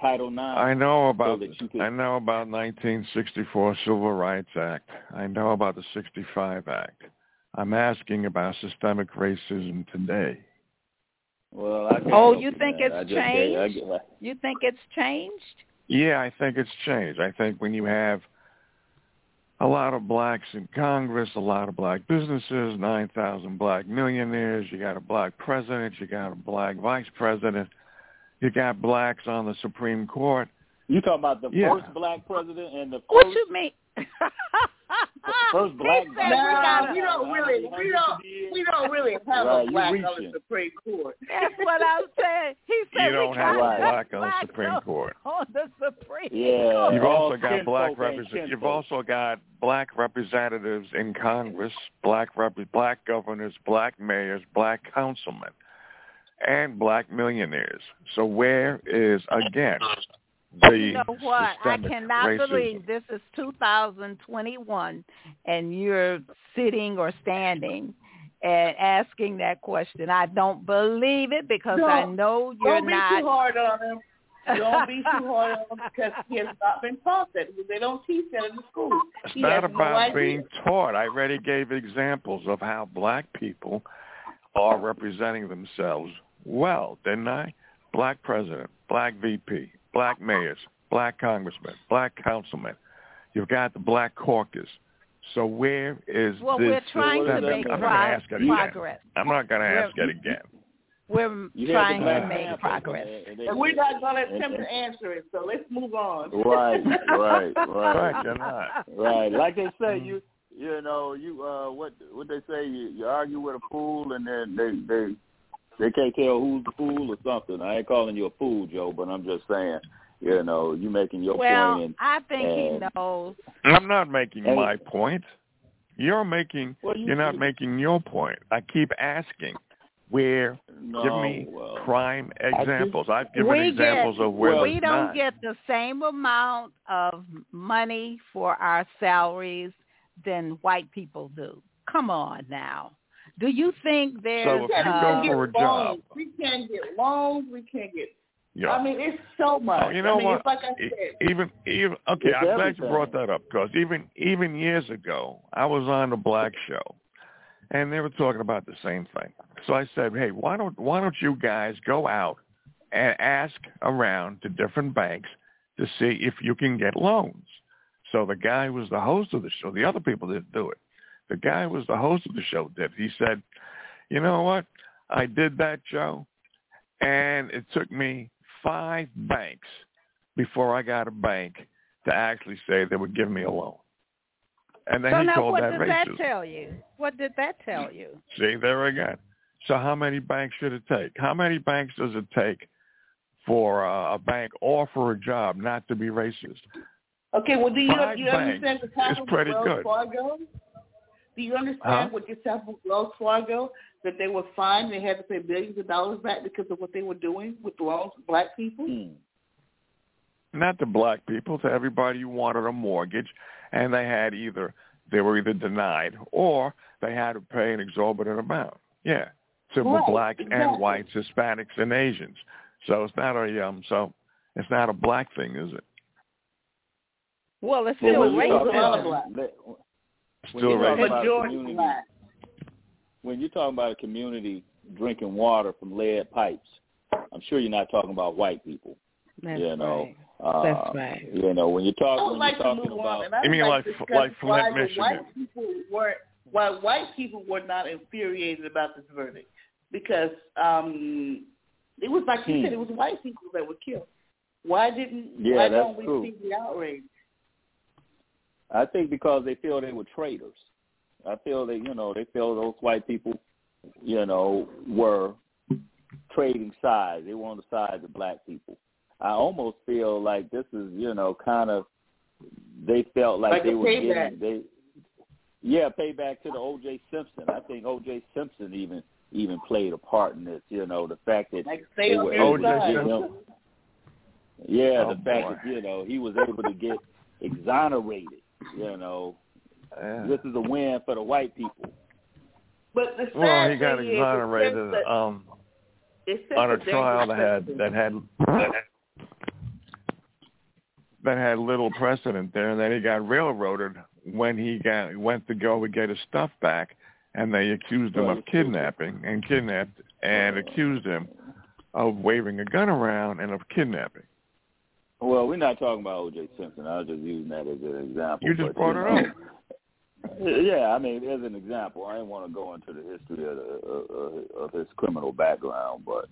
Title IX. I know about 1964 Civil Rights Act. I know about the 65 Act. I'm asking about systemic racism today. Well, you think it's changed? You think it's changed? Yeah, I think it's changed. I think when you have a lot of blacks in Congress, a lot of black businesses, 9,000 black millionaires, you got a black president, you got a black vice president, you got blacks on the Supreme Court. You talking about the first black president and the first... What you mean? First black president. We don't really have a black on the Supreme Court. That's what I was saying. He said you don't have a black on the Supreme Court. Yeah. You've also got black representatives in Congress, black governors, black mayors, black councilmen, and black millionaires. So where is, again... You know what? I cannot believe this is 2021 and you're sitting or standing and asking that question. I don't believe it, because I know you're not. Don't be too hard on him. Don't be too hard on him, because he has not been taught that. They don't teach that in the school. It's not about being taught. I already gave examples of how black people are representing themselves well, didn't I? Black president, black VP, black mayors, black congressmen, black councilmen. You've got the black caucus. So where is this? Well, we're trying to make progress. I'm not going to ask it again. We're trying to make progress. But we're not going to attempt to answer it, so let's move on. Right. You're not. Right. Like they say, what they say, you argue with a fool, and then they can't tell who's the fool or something. I ain't calling you a fool, Joe, but I'm just saying, you're making your point. Well, I think he knows. I'm not making my point. You're making. Well, you're not making your point. I keep asking. Give me crime examples. I've given examples of where we don't get the same amount of money for our salaries than white people do. Come on now. Do you think there's go for a job? We can't get loans. We can't get. Yeah. I mean, it's so much. It's like I said. I'm glad you brought that up, because even years ago, I was on the Black Show. And they were talking about the same thing. So I said, hey, why don't you guys go out and ask around to different banks to see if you can get loans? So the guy who was the host of the show, the other people didn't do it. The guy who was the host of the show did. He said, you know what? I did that, Joe, and it took me 5 banks before I got a bank to actually say they would give me a loan. And then What did that tell you? See, there again. So how many banks should it take? How many banks does it take for a bank or for a job not to be racist? Okay, well, do you, understand the type of Wells Fargo? Do you understand what the type of Wells Fargo, that they were fined, they had to pay billions of dollars back because of what they were doing with loans to black people? Not to black people, to everybody who wanted a mortgage. And they were either denied or they had to pay an exorbitant amount. Yeah, to black and whites, Hispanics and Asians. So it's not a black thing, is it? Well, it's still racism. Still racism. When you're talking about a community drinking water from lead pipes, I'm sure you're not talking about white people. That's right. When you're talking, about, you mean like Flint, Michigan? Why white people were not infuriated about this verdict, because it was like you said, it was white people that were killed. Why don't we see the outrage? I think because they feel they were traitors. I feel that they feel those white people, were trading sides. They were on the side of the black people. I almost feel like this is, kind of, they felt like they were getting, payback to the O.J. Simpson. I think O.J. Simpson even played a part in this, the fact that they were able to get him. Yeah, the fact that, he was able to get exonerated, This is a win for the white people. But the he got exonerated on a trial that had little precedent there, and then he got railroaded when he went to go and get his stuff back, and they accused him of accused him of waving a gun around and of kidnapping. Well, we're not talking about O.J. Simpson. I was just using that as an example. You just brought it up. Yeah, I mean, as an example, I didn't want to go into the history of his criminal background, but.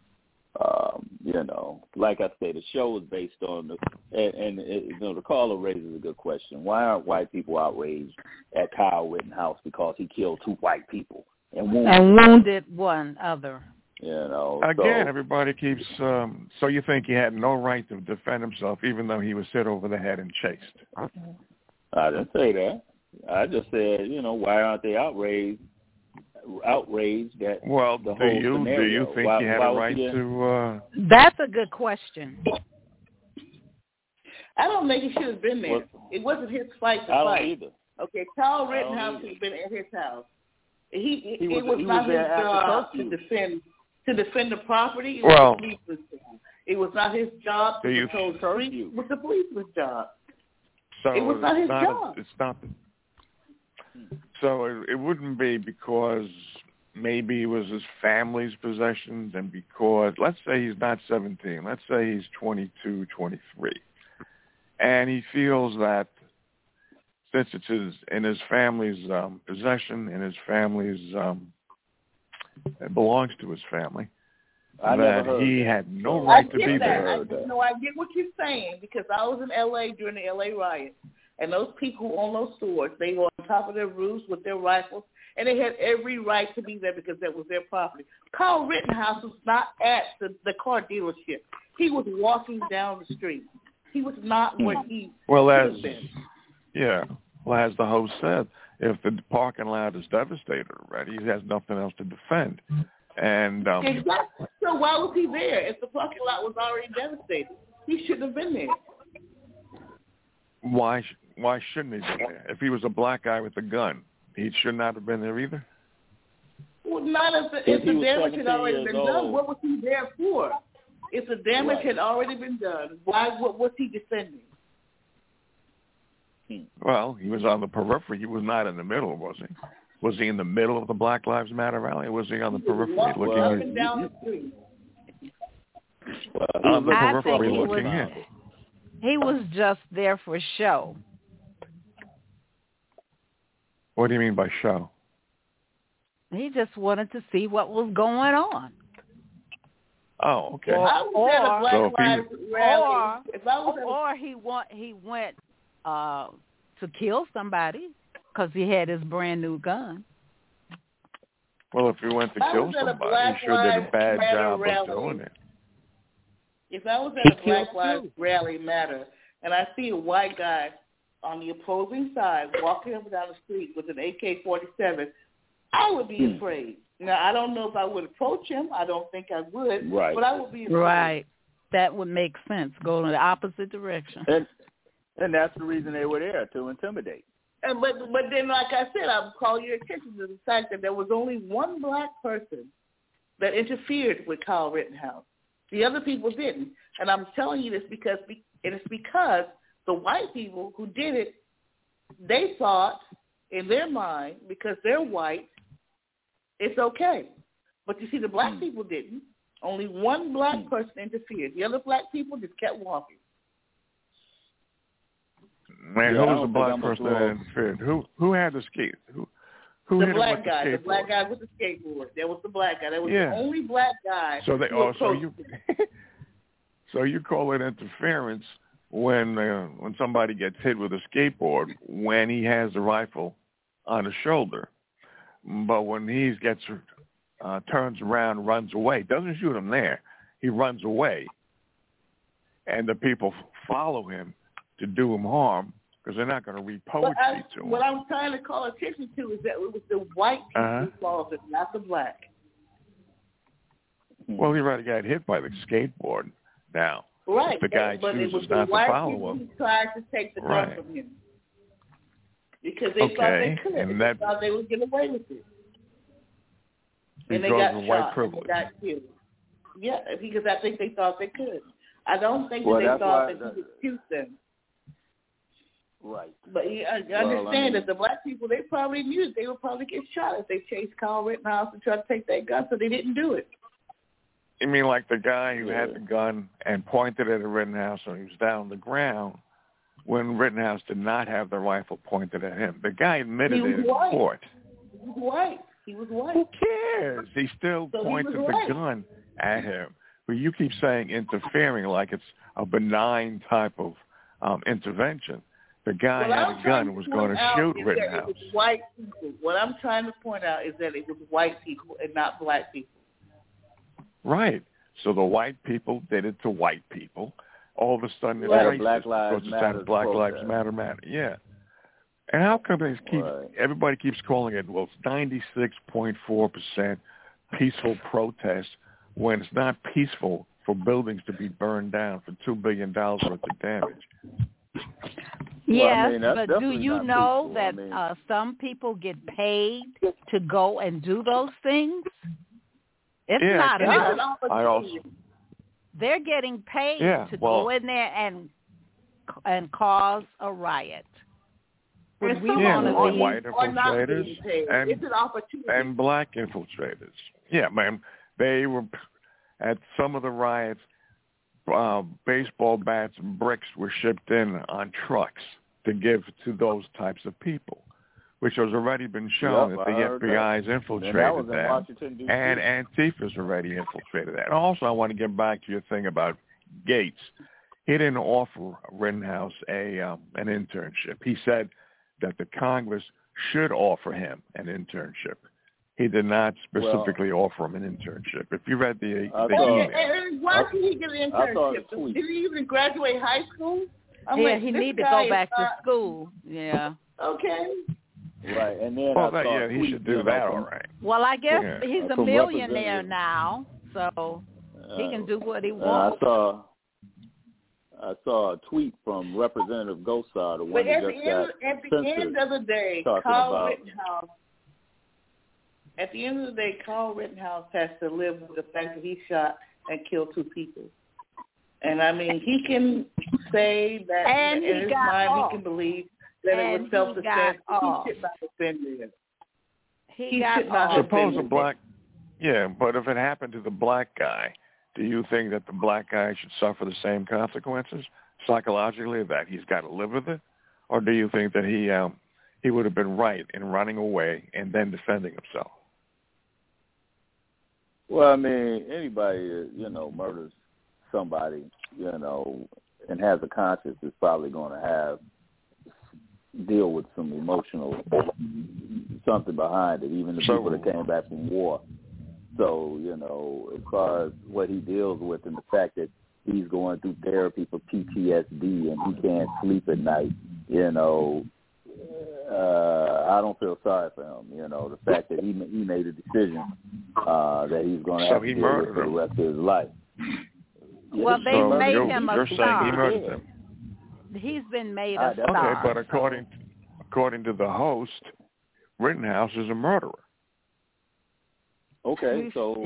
Like I say, the show is based on the caller raises a good question. Why aren't white people outraged at Kyle Rittenhouse because he killed 2 white people and wounded one other? Everybody keeps. So you think he had no right to defend himself, even though he was hit over the head and chased? I didn't say that. I just said, why aren't they outraged? The whole scenario. Do you think he had a right to? That's a good question. I don't think he should have been there. It wasn't his fight to fight. Either. Okay, Kyle Rittenhouse has been at his house. It was not his job to defend the property. It was not his job to control the police. It was the police's job. So it was not his job. It's not. So it wouldn't be because maybe it was his family's possessions, and because, let's say he's not 17, let's say he's 22, 23, and he feels that since it's in his family's possession, it belongs to his family, that he had no right to be there. No, I get what you're saying, because I was in L.A. during the L.A. riots, and those people who own those stores, they were on top of their roofs with their rifles, and they had every right to be there because that was their property. Kyle Rittenhouse was not at the car dealership. He was walking down the street. He was not where he should have been. Yeah. Well, as the host said, if the parking lot is devastated already, he has nothing else to defend. And exactly. So why was he there if the parking lot was already devastated? He shouldn't have been there. Why shouldn't he be there? If he was a black guy with a gun, he should not have been there either? Well, not if the damage had already been done. What was he there for? If the damage had already been done, what was he defending? Well, he was on the periphery. He was not in the middle, was he? Was he in the middle of the Black Lives Matter rally, or was he on the periphery looking in? Up and down the street. Well, on the periphery looking in. He was just there for show. What do you mean by show? He just wanted to see what was going on. Oh, okay. Or he went to kill somebody because he had his brand new gun. Well, if he went to kill somebody, he sure did a bad job of doing it. If I was at a Black Lives Rally Matter and I see a white guy on the opposing side walking up and down the street with an AK-47, I would be afraid. Now, I don't know if I would approach him. I don't think I would. Right. But I would be afraid. Right. That would make sense. Go in the opposite direction. And that's the reason they were there, to intimidate. And but then, like I said, I would call your attention to the fact that there was only one black person that interfered with Kyle Rittenhouse. The other people didn't. And I'm telling you this because the white people who did it, they thought in their mind, because they're white, it's okay. But you see, the black people didn't. Only one black person interfered. The other black people just kept walking. Man, who was the black person that interfered? Who had the skate? Who the hit black him with guy? The black guy with the skateboard. That was the black guy. That was the only black guy. So they you call it interference when somebody gets hit with a skateboard when he has a rifle on his shoulder, but when he turns around, runs away, doesn't shoot him there. He runs away, and the people follow him to do him harm, because they're not going to read poetry to him. What I'm trying to call attention to is that it was the white people who followed it, not the black. Well, he already got hit by the skateboard now. Right. The guy chooses not to follow him. He tried to take the gun from him because they thought they could. And they thought they would get away with it. And they got shot. And they got killed. Yeah, because I think they thought they could. I don't think that they thought that he would shoot them. Right. But you understand that the black people, they probably knew that they would probably get shot if they chased Kyle Rittenhouse and tried to take that gun, so they didn't do it. You mean like the guy who had the gun and pointed at Rittenhouse when he was down on the ground when Rittenhouse did not have the rifle pointed at him? The guy admitted it in court. He was white. Who cares? He still pointed the gun at him. But you keep saying interfering like it's a benign type of intervention. The guy had a gun and was going to shoot Rittenhouse. What I'm trying to point out is that it was white people and not black people. Right. So the white people did it to white people. All of a sudden, Black Lives Matter. Black Lives Matter. Yeah. And how come they everybody keeps calling it, well, it's 96.4% peaceful protest when it's not peaceful for buildings to be burned down for $2 billion worth of damage? Yes, well, but do you know that some people get paid to go and do those things? It's not enough. They're getting paid to go in there and cause a riot. We want white infiltrators and black infiltrators. Yeah, man, they were at some of the riots. Baseball bats and bricks were shipped in on trucks to give to those types of people which has already been shown that the FBI's infiltrated that. And Antifa's already infiltrated that. And also, I want to get back to your thing about Gates. He didn't offer Rittenhouse an internship. He said that the Congress should offer him an internship. He did not specifically offer him an internship. If you read the email. And why did he get an internship? Did he even graduate high school? He needed to go back to school. Yeah. Okay. Right. And then he should do that all right. Well, I guess he's a millionaire now, so he can do what he wants. I saw a tweet from Representative Gosar, the one that just got censored, at the end of the day, Kyle Rittenhouse has to live with the fact that he shot and killed two people. And, I mean, he can say that in his mind he can believe that it was self-defense. He should not have been there. He should not have been there. But if it happened to the black guy, do you think that the black guy should suffer the same consequences psychologically, that he's got to live with it? Or do you think that he would have been right in running away and then defending himself? Well, I mean, anybody that, murders somebody, and has a conscience is probably going to deal with some emotional something behind it, even the people that came back from war. So, as far as what he deals with and the fact that he's going through therapy for PTSD and he can't sleep at night, I don't feel sorry for him. The fact that he made a decision that he's going to have to deal with for the rest of his life. Well, they made him a star. He murdered him. He's been made a star. Okay, but according to the host, Rittenhouse is a murderer. Okay, so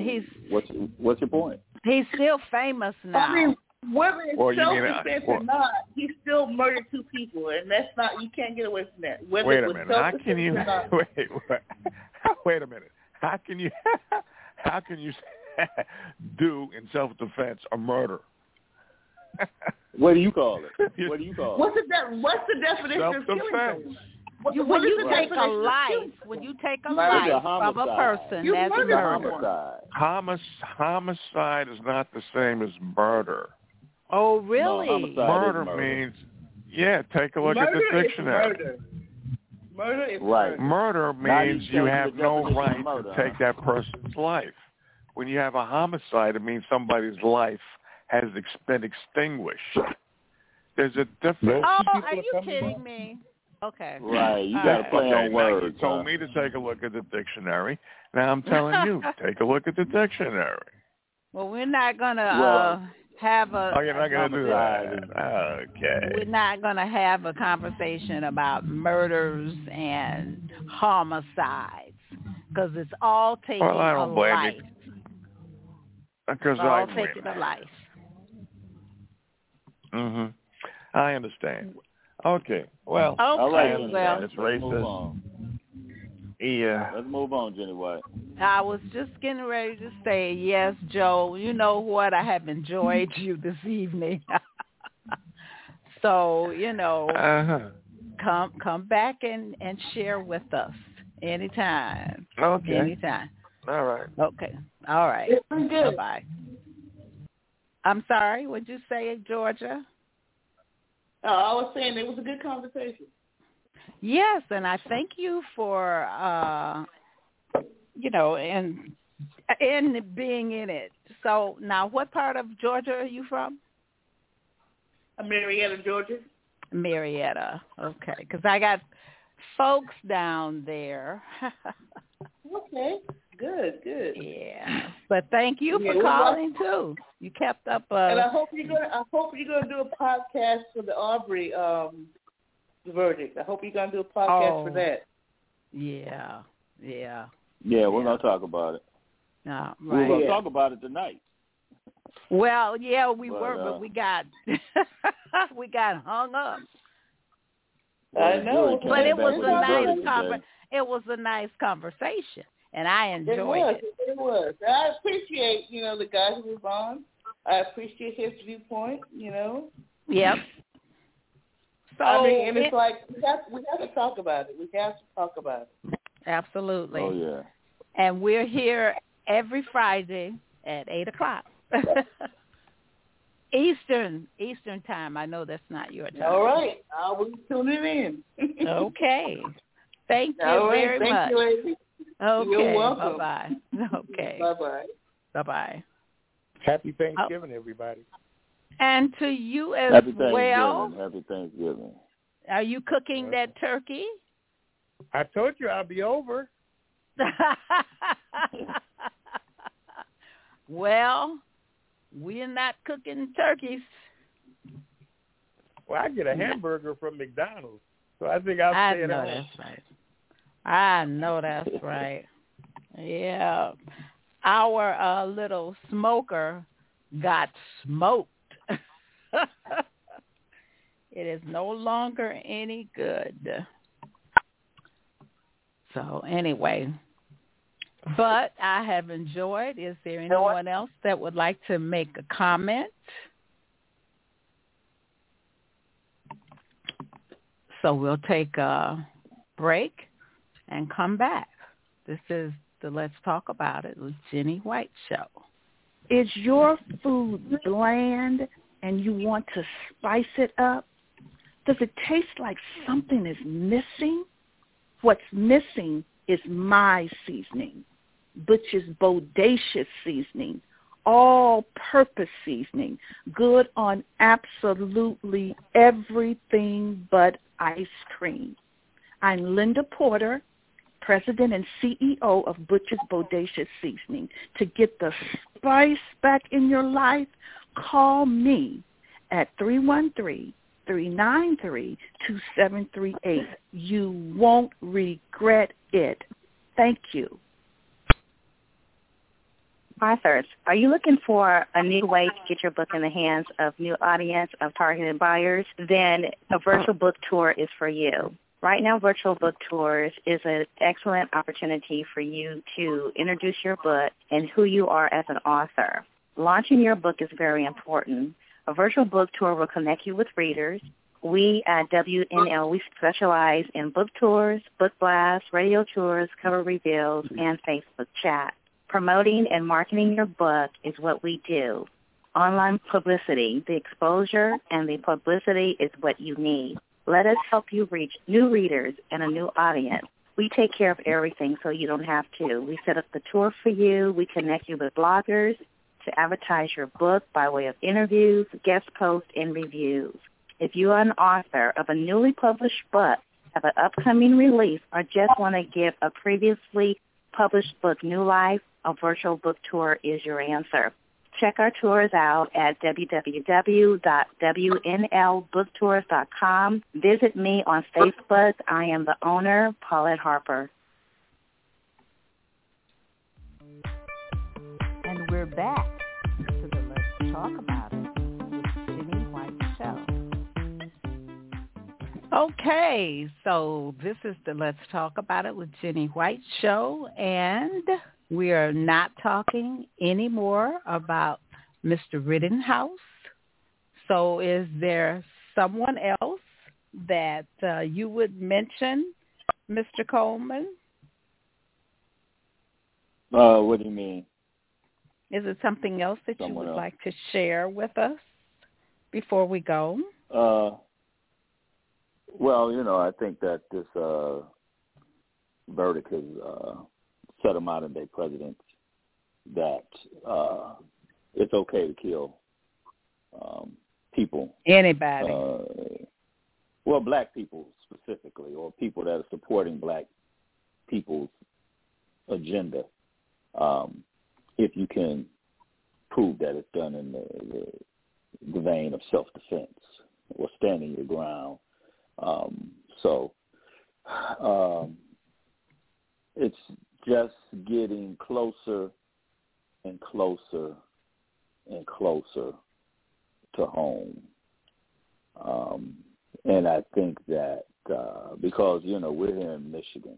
what's your point? He's still famous now. I mean, whether it's self-defense or not, he still murdered two people, and that's not, you can't get away from that. Wait a minute. How can you do in self-defense a murder? What do you call it? What's the definition of killing someone? When you take a life of a person, that's a murder. Homicide is not the same as murder. Oh, really? No, murder means, take a look at the dictionary. Murder is murder. Murder means you have no right to take that person's life. When you have a homicide, it means somebody's life has been extinguished. There's a difference. Oh, are you kidding me? Okay. Right. You got to play on words. You told me to take a look at the dictionary. Now I'm telling you, take a look at the dictionary. Well, we're not going to have a... Oh, you're not going to do that. Okay. We're not going to have a conversation about murders and homicides because it's all taking a life. Well, I don't blame you. Because all taking a life. Mm-hmm. I understand. Okay. Well, all right. Well, it's racist. Yeah. Let's move on, Jenny White. I was just getting ready to say, yes, Joe, you know what? I have enjoyed you this evening. So, come back and share with us anytime. Okay. Anytime. All right. Okay. All right. Bye-bye. I'm sorry. What'd you say, Georgia? I was saying it was a good conversation. Yes, and I thank you for, and being in it. So now what part of Georgia are you from? Marietta, Georgia. Marietta, okay, because I got folks down there. Okay, good. Yeah, but thank you for calling too. You kept up. And I hope you're gonna do a podcast for the Arbery verdict. I hope you're gonna do a podcast for that. Yeah, yeah. Yeah, we're gonna talk about it. Right. We're gonna talk about it tonight. Well, yeah, but we got we got hung up. I know, but it was a nice conversation. It was a nice conversation, and I enjoyed it. It was. I appreciate, the guy who was on. I appreciate his viewpoint, Yep. So I mean, and it's like we have to talk about it. We have to talk about it. Absolutely. Oh yeah. And we're here every Friday at 8:00 Eastern time. I know that's not your time. All right. I will be tuning in. Okay. Thank you very much. Thank you, ladies. Okay. You're welcome. Bye bye. Okay. Bye bye. Bye bye. Happy Thanksgiving, everybody. And to you as Happy well. Happy Thanksgiving. Are you cooking that turkey? I told you I'll be over. Well, we're not cooking turkeys. Well, I get a hamburger from McDonald's, so I think I'll stay at home. I know that's right. Yeah. Our little smoker got smoked. It is no longer any good. So anyway, but I have enjoyed. Is there anyone else that would like to make a comment? So we'll take a break and come back. This is the Let's Talk About It with Jenny White Show. Is your food bland and you want to spice it up? Does it taste like something is missing? What's missing is my seasoning, Butch's Bodacious Seasoning, all-purpose seasoning, good on absolutely everything but ice cream. I'm Linda Porter, President and CEO of Butch's Bodacious Seasoning. To get the spice back in your life, call me at 313-393-2738. You won't regret it. Thank you. Authors, are you looking for a new way to get your book in the hands of new audience of targeted buyers? Then a virtual book tour is for you. Right now, virtual book tours is an excellent opportunity for you to introduce your book and who you are as an author. Launching your book is very important. A virtual book tour will connect you with readers. We at WNL, we specialize in book tours, book blasts, radio tours, cover reveals, and Facebook chat. Promoting and marketing your book is what we do. Online publicity, the exposure and the publicity is what you need. Let us help you reach new readers and a new audience. We take care of everything so you don't have to. We set up the tour for you. We connect you with bloggers to advertise your book by way of interviews, guest posts, and reviews. If you are an author of a newly published book, have an upcoming release, or just want to give a previously published book new life, a virtual book tour is your answer. Check our tours out at www.wnlbooktours.com. Visit me on Facebook. I am the owner, Paulette Harper. And we're back to the Let's Talk About It with Jenny White Show. Okay, so this is the Let's Talk About It with Jenny White Show, and we are not talking anymore about Mr. Rittenhouse. So is there someone else that you would mention, Mr. Coleman? What do you mean? Is it something else that someone you would else. Like to share with us before we go? Well, you know, I think that this verdict is set of modern-day presidents that it's okay to kill people. Anybody. Well, black people specifically, or people that are supporting black people's agenda, if you can prove that it's done in the vein of self-defense or standing your ground. So it's just getting closer and closer and closer to home. And I think that because, you know, we're here in Michigan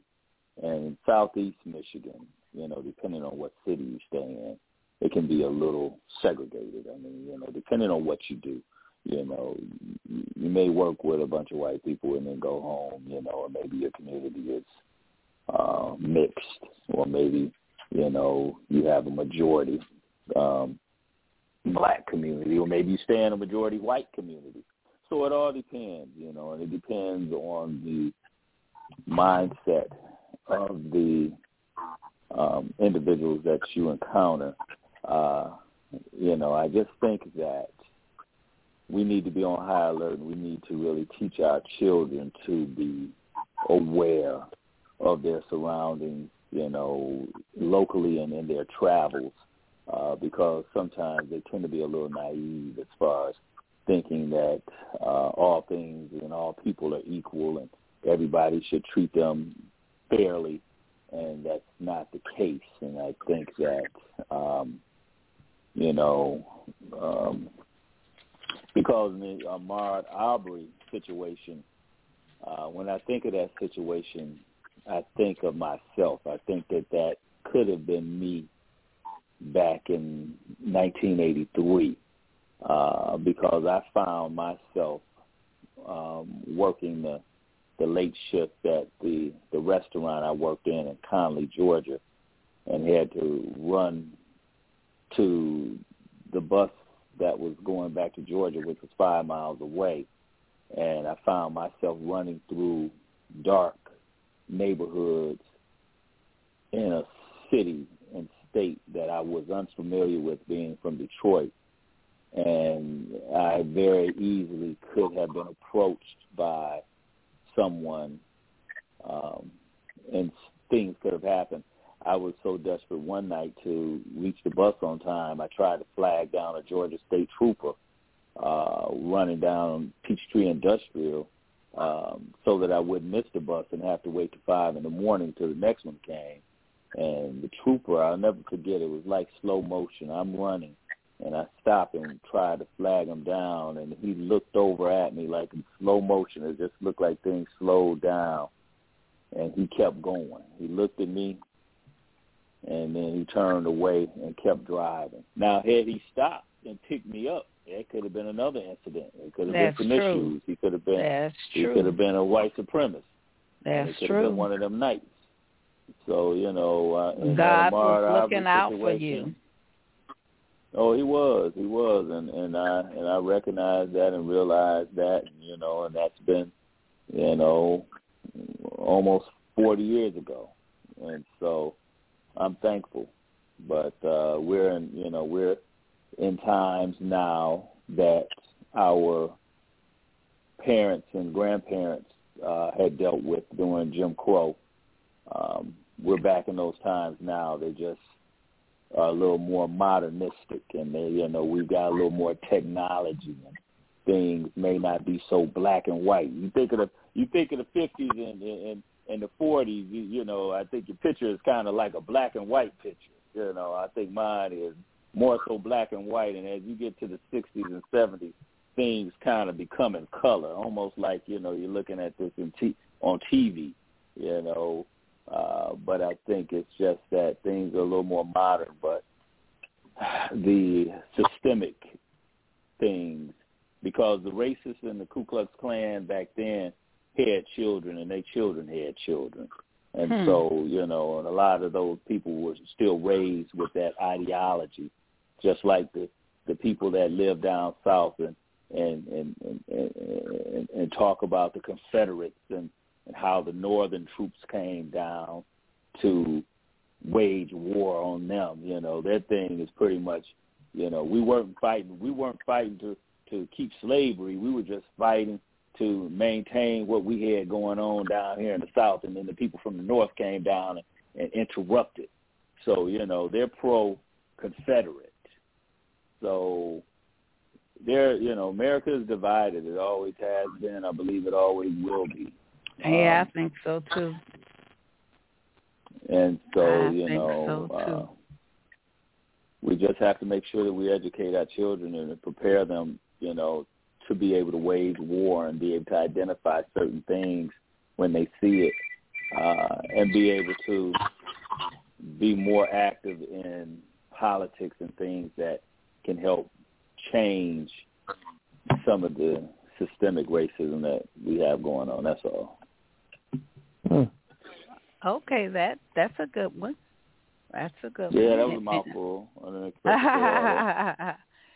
and in southeast Michigan, you know, depending on what city you stay in, it can be a little segregated. I mean, you know, depending on what you do. You know, you may work with a bunch of white people and then go home, you know, or maybe your community is mixed, or maybe, you know, you have a majority black community, or maybe you stay in a majority white community. So it all depends, you know, and it depends on the mindset of the individuals that you encounter. You know, I just think that we need to be on high alert, and we need to really teach our children to be aware of their surroundings, you know, locally and in their travels, because sometimes they tend to be a little naive as far as thinking that all things and all people are equal and everybody should treat them fairly, and that's not the case. And I think that, you know, because in the Ahmaud Arbery situation, when I think of that situation, I think of myself. I think that that could have been me back in 1983, because I found myself working the late shift at the restaurant I worked in Conley, Georgia, and had to run to the bus that was going back to Georgia, which was 5 miles away. And I found myself running through dark neighborhoods in a city and state that I was unfamiliar with, being from Detroit. And I very easily could have been approached by someone, and things could have happened. I was so desperate one night to reach the bus on time, I tried to flag down a Georgia State Trooper running down Peachtree Industrial so that I wouldn't miss the bus and have to wait till 5 in the morning till the next one came. And the trooper, I'll never forget, it was like slow motion. I'm running, and I stopped and tried to flag him down, and he looked over at me like in slow motion. It just looked like things slowed down, and he kept going. He looked at me, and then he turned away and kept driving. Now, had he stopped and picked me up, it could have been another incident. It could have been some issues. He could have been. He could have been a white supremacist. It could have been one of them nights. So, you know, God was looking out for you. Oh, he was, and I recognized that and realized that, you know, and that's been, you know, almost 40 years ago, and so I'm thankful. But we're in times now that our parents and grandparents had dealt with during Jim Crow. We're back in those times now. They just are a little more modernistic, and they, you know, we've got a little more technology, and things may not be so black and white. You think of the 50s and the 40s, you know, I think your picture is kind of like a black and white picture. You know, I think mine is more so black and white, and as you get to the 60s and 70s, things kind of become in color, almost like, you know, you're looking at this on TV, you know. But I think it's just that things are a little more modern, but the systemic things, because the racists and the Ku Klux Klan back then had children, and their children had children. And so, you know, and a lot of those people were still raised with that ideology, just like the people that live down south and talk about the Confederates and how the northern troops came down to wage war on them. You know, their thing is pretty much, you know, we weren't fighting to keep slavery. We were just fighting to maintain what we had going on down here in the South, and then the people from the North came down and interrupted. So, you know, they're pro-Confederate. So they're, you know, America is divided. It always has been. I believe it always will be. Yeah, I think so too. And so, we just have to make sure that we educate our children and prepare them, you know, to be able to wage war and be able to identify certain things when they see it, and be able to be more active in politics and things that can help change some of the systemic racism that we have going on. That's all. Okay, that's a good one. That's a good one. Yeah, that was a mouthful.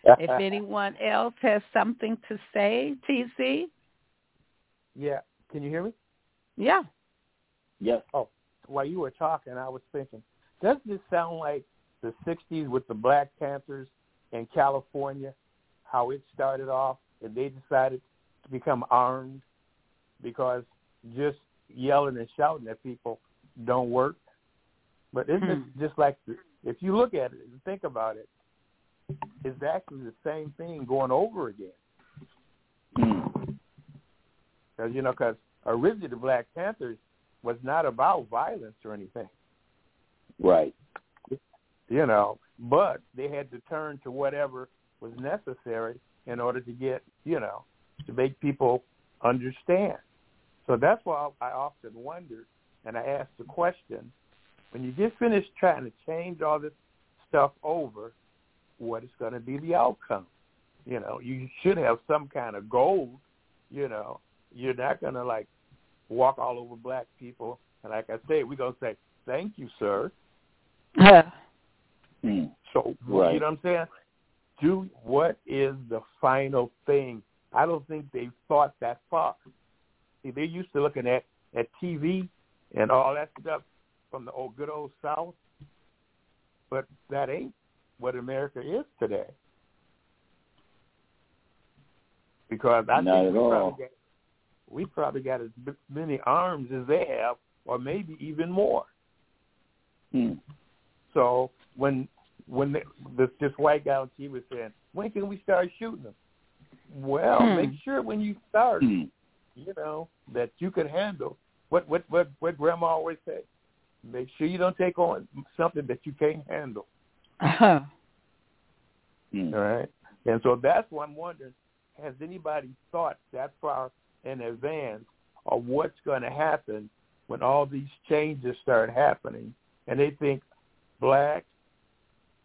If anyone else has something to say, TC? Yeah. Can you hear me? Yeah. Yes. Oh, while you were talking, I was thinking, doesn't this sound like the 60s with the Black Panthers in California, how it started off and they decided to become armed because just yelling and shouting at people don't work? But isn't it just like, if you look at it and think about it, it's actually the same thing going over again. Because, you know, originally the Black Panthers was not about violence or anything. Right. You know, but they had to turn to whatever was necessary in order to get, you know, to make people understand. So that's why I often wondered, and I asked the question, when you get finished trying to change all this stuff over, what is going to be the outcome? You know, you should have some kind of goal. You know, you're not going to, like, walk all over black people. And like I say, we're going to say, thank you, sir. So, right. You know what I'm saying? What is the final thing? I don't think they thought that far. See, they're used to looking at TV and all that stuff from the old good old South, but that ain't what America is today. Because I think we probably got as many arms as they have, or maybe even more. So when this white guy on TV was saying, when can we start shooting them? Well, make sure when you start, you know, that you can handle what Grandma always said. Make sure you don't take on something that you can't handle. All right? And so that's why I'm wondering, has anybody thought that far in advance of what's going to happen when all these changes start happening? And they think black,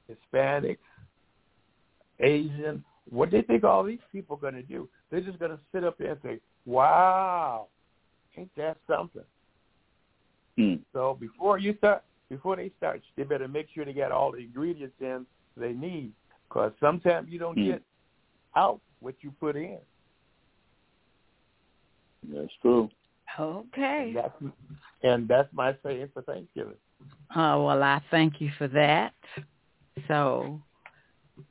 Hispanic, Asian, what do they think all these people are going to do? They're just going to sit up there and say, wow, ain't that something? So before they start, they better make sure they got all the ingredients in they need, because sometimes you don't get out what you put in. That's true. Okay. And that's my saying for Thanksgiving. Oh, well, I thank you for that. So,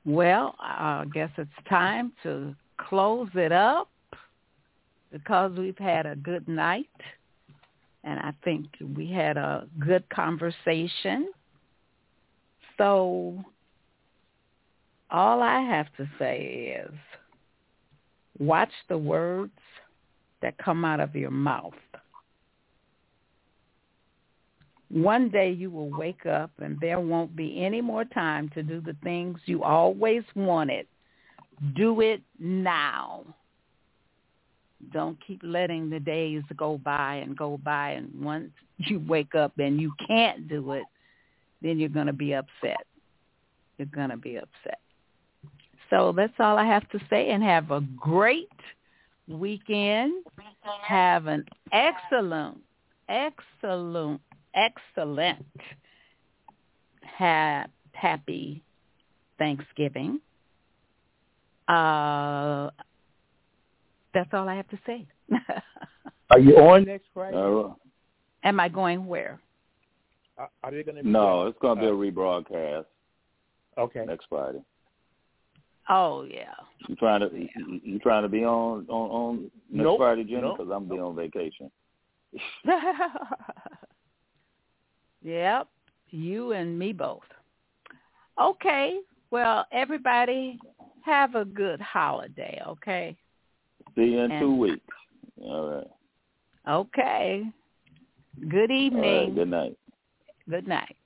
well, I guess it's time to close it up because we've had a good night. And I think we had a good conversation. So all I have to say is watch the words that come out of your mouth. One day you will wake up and there won't be any more time to do the things you always wanted. Do it now. Don't keep letting the days go by, and once you wake up and you can't do it, then you're going to be upset. You're going to be upset. So that's all I have to say, and have a great weekend. Have an excellent, happy Thanksgiving. That's all I have to say. Are you on next Friday? Am I going where? Are they going to? No, it's going to be a rebroadcast. Okay. Next Friday. Oh yeah. You trying to be on next Friday, Jenny? Because I'm be on vacation. Yep, you and me both. Okay. Well, everybody, have a good holiday. Okay. See you in 2 weeks. All right. Okay. Good evening. All right, good night. Good night.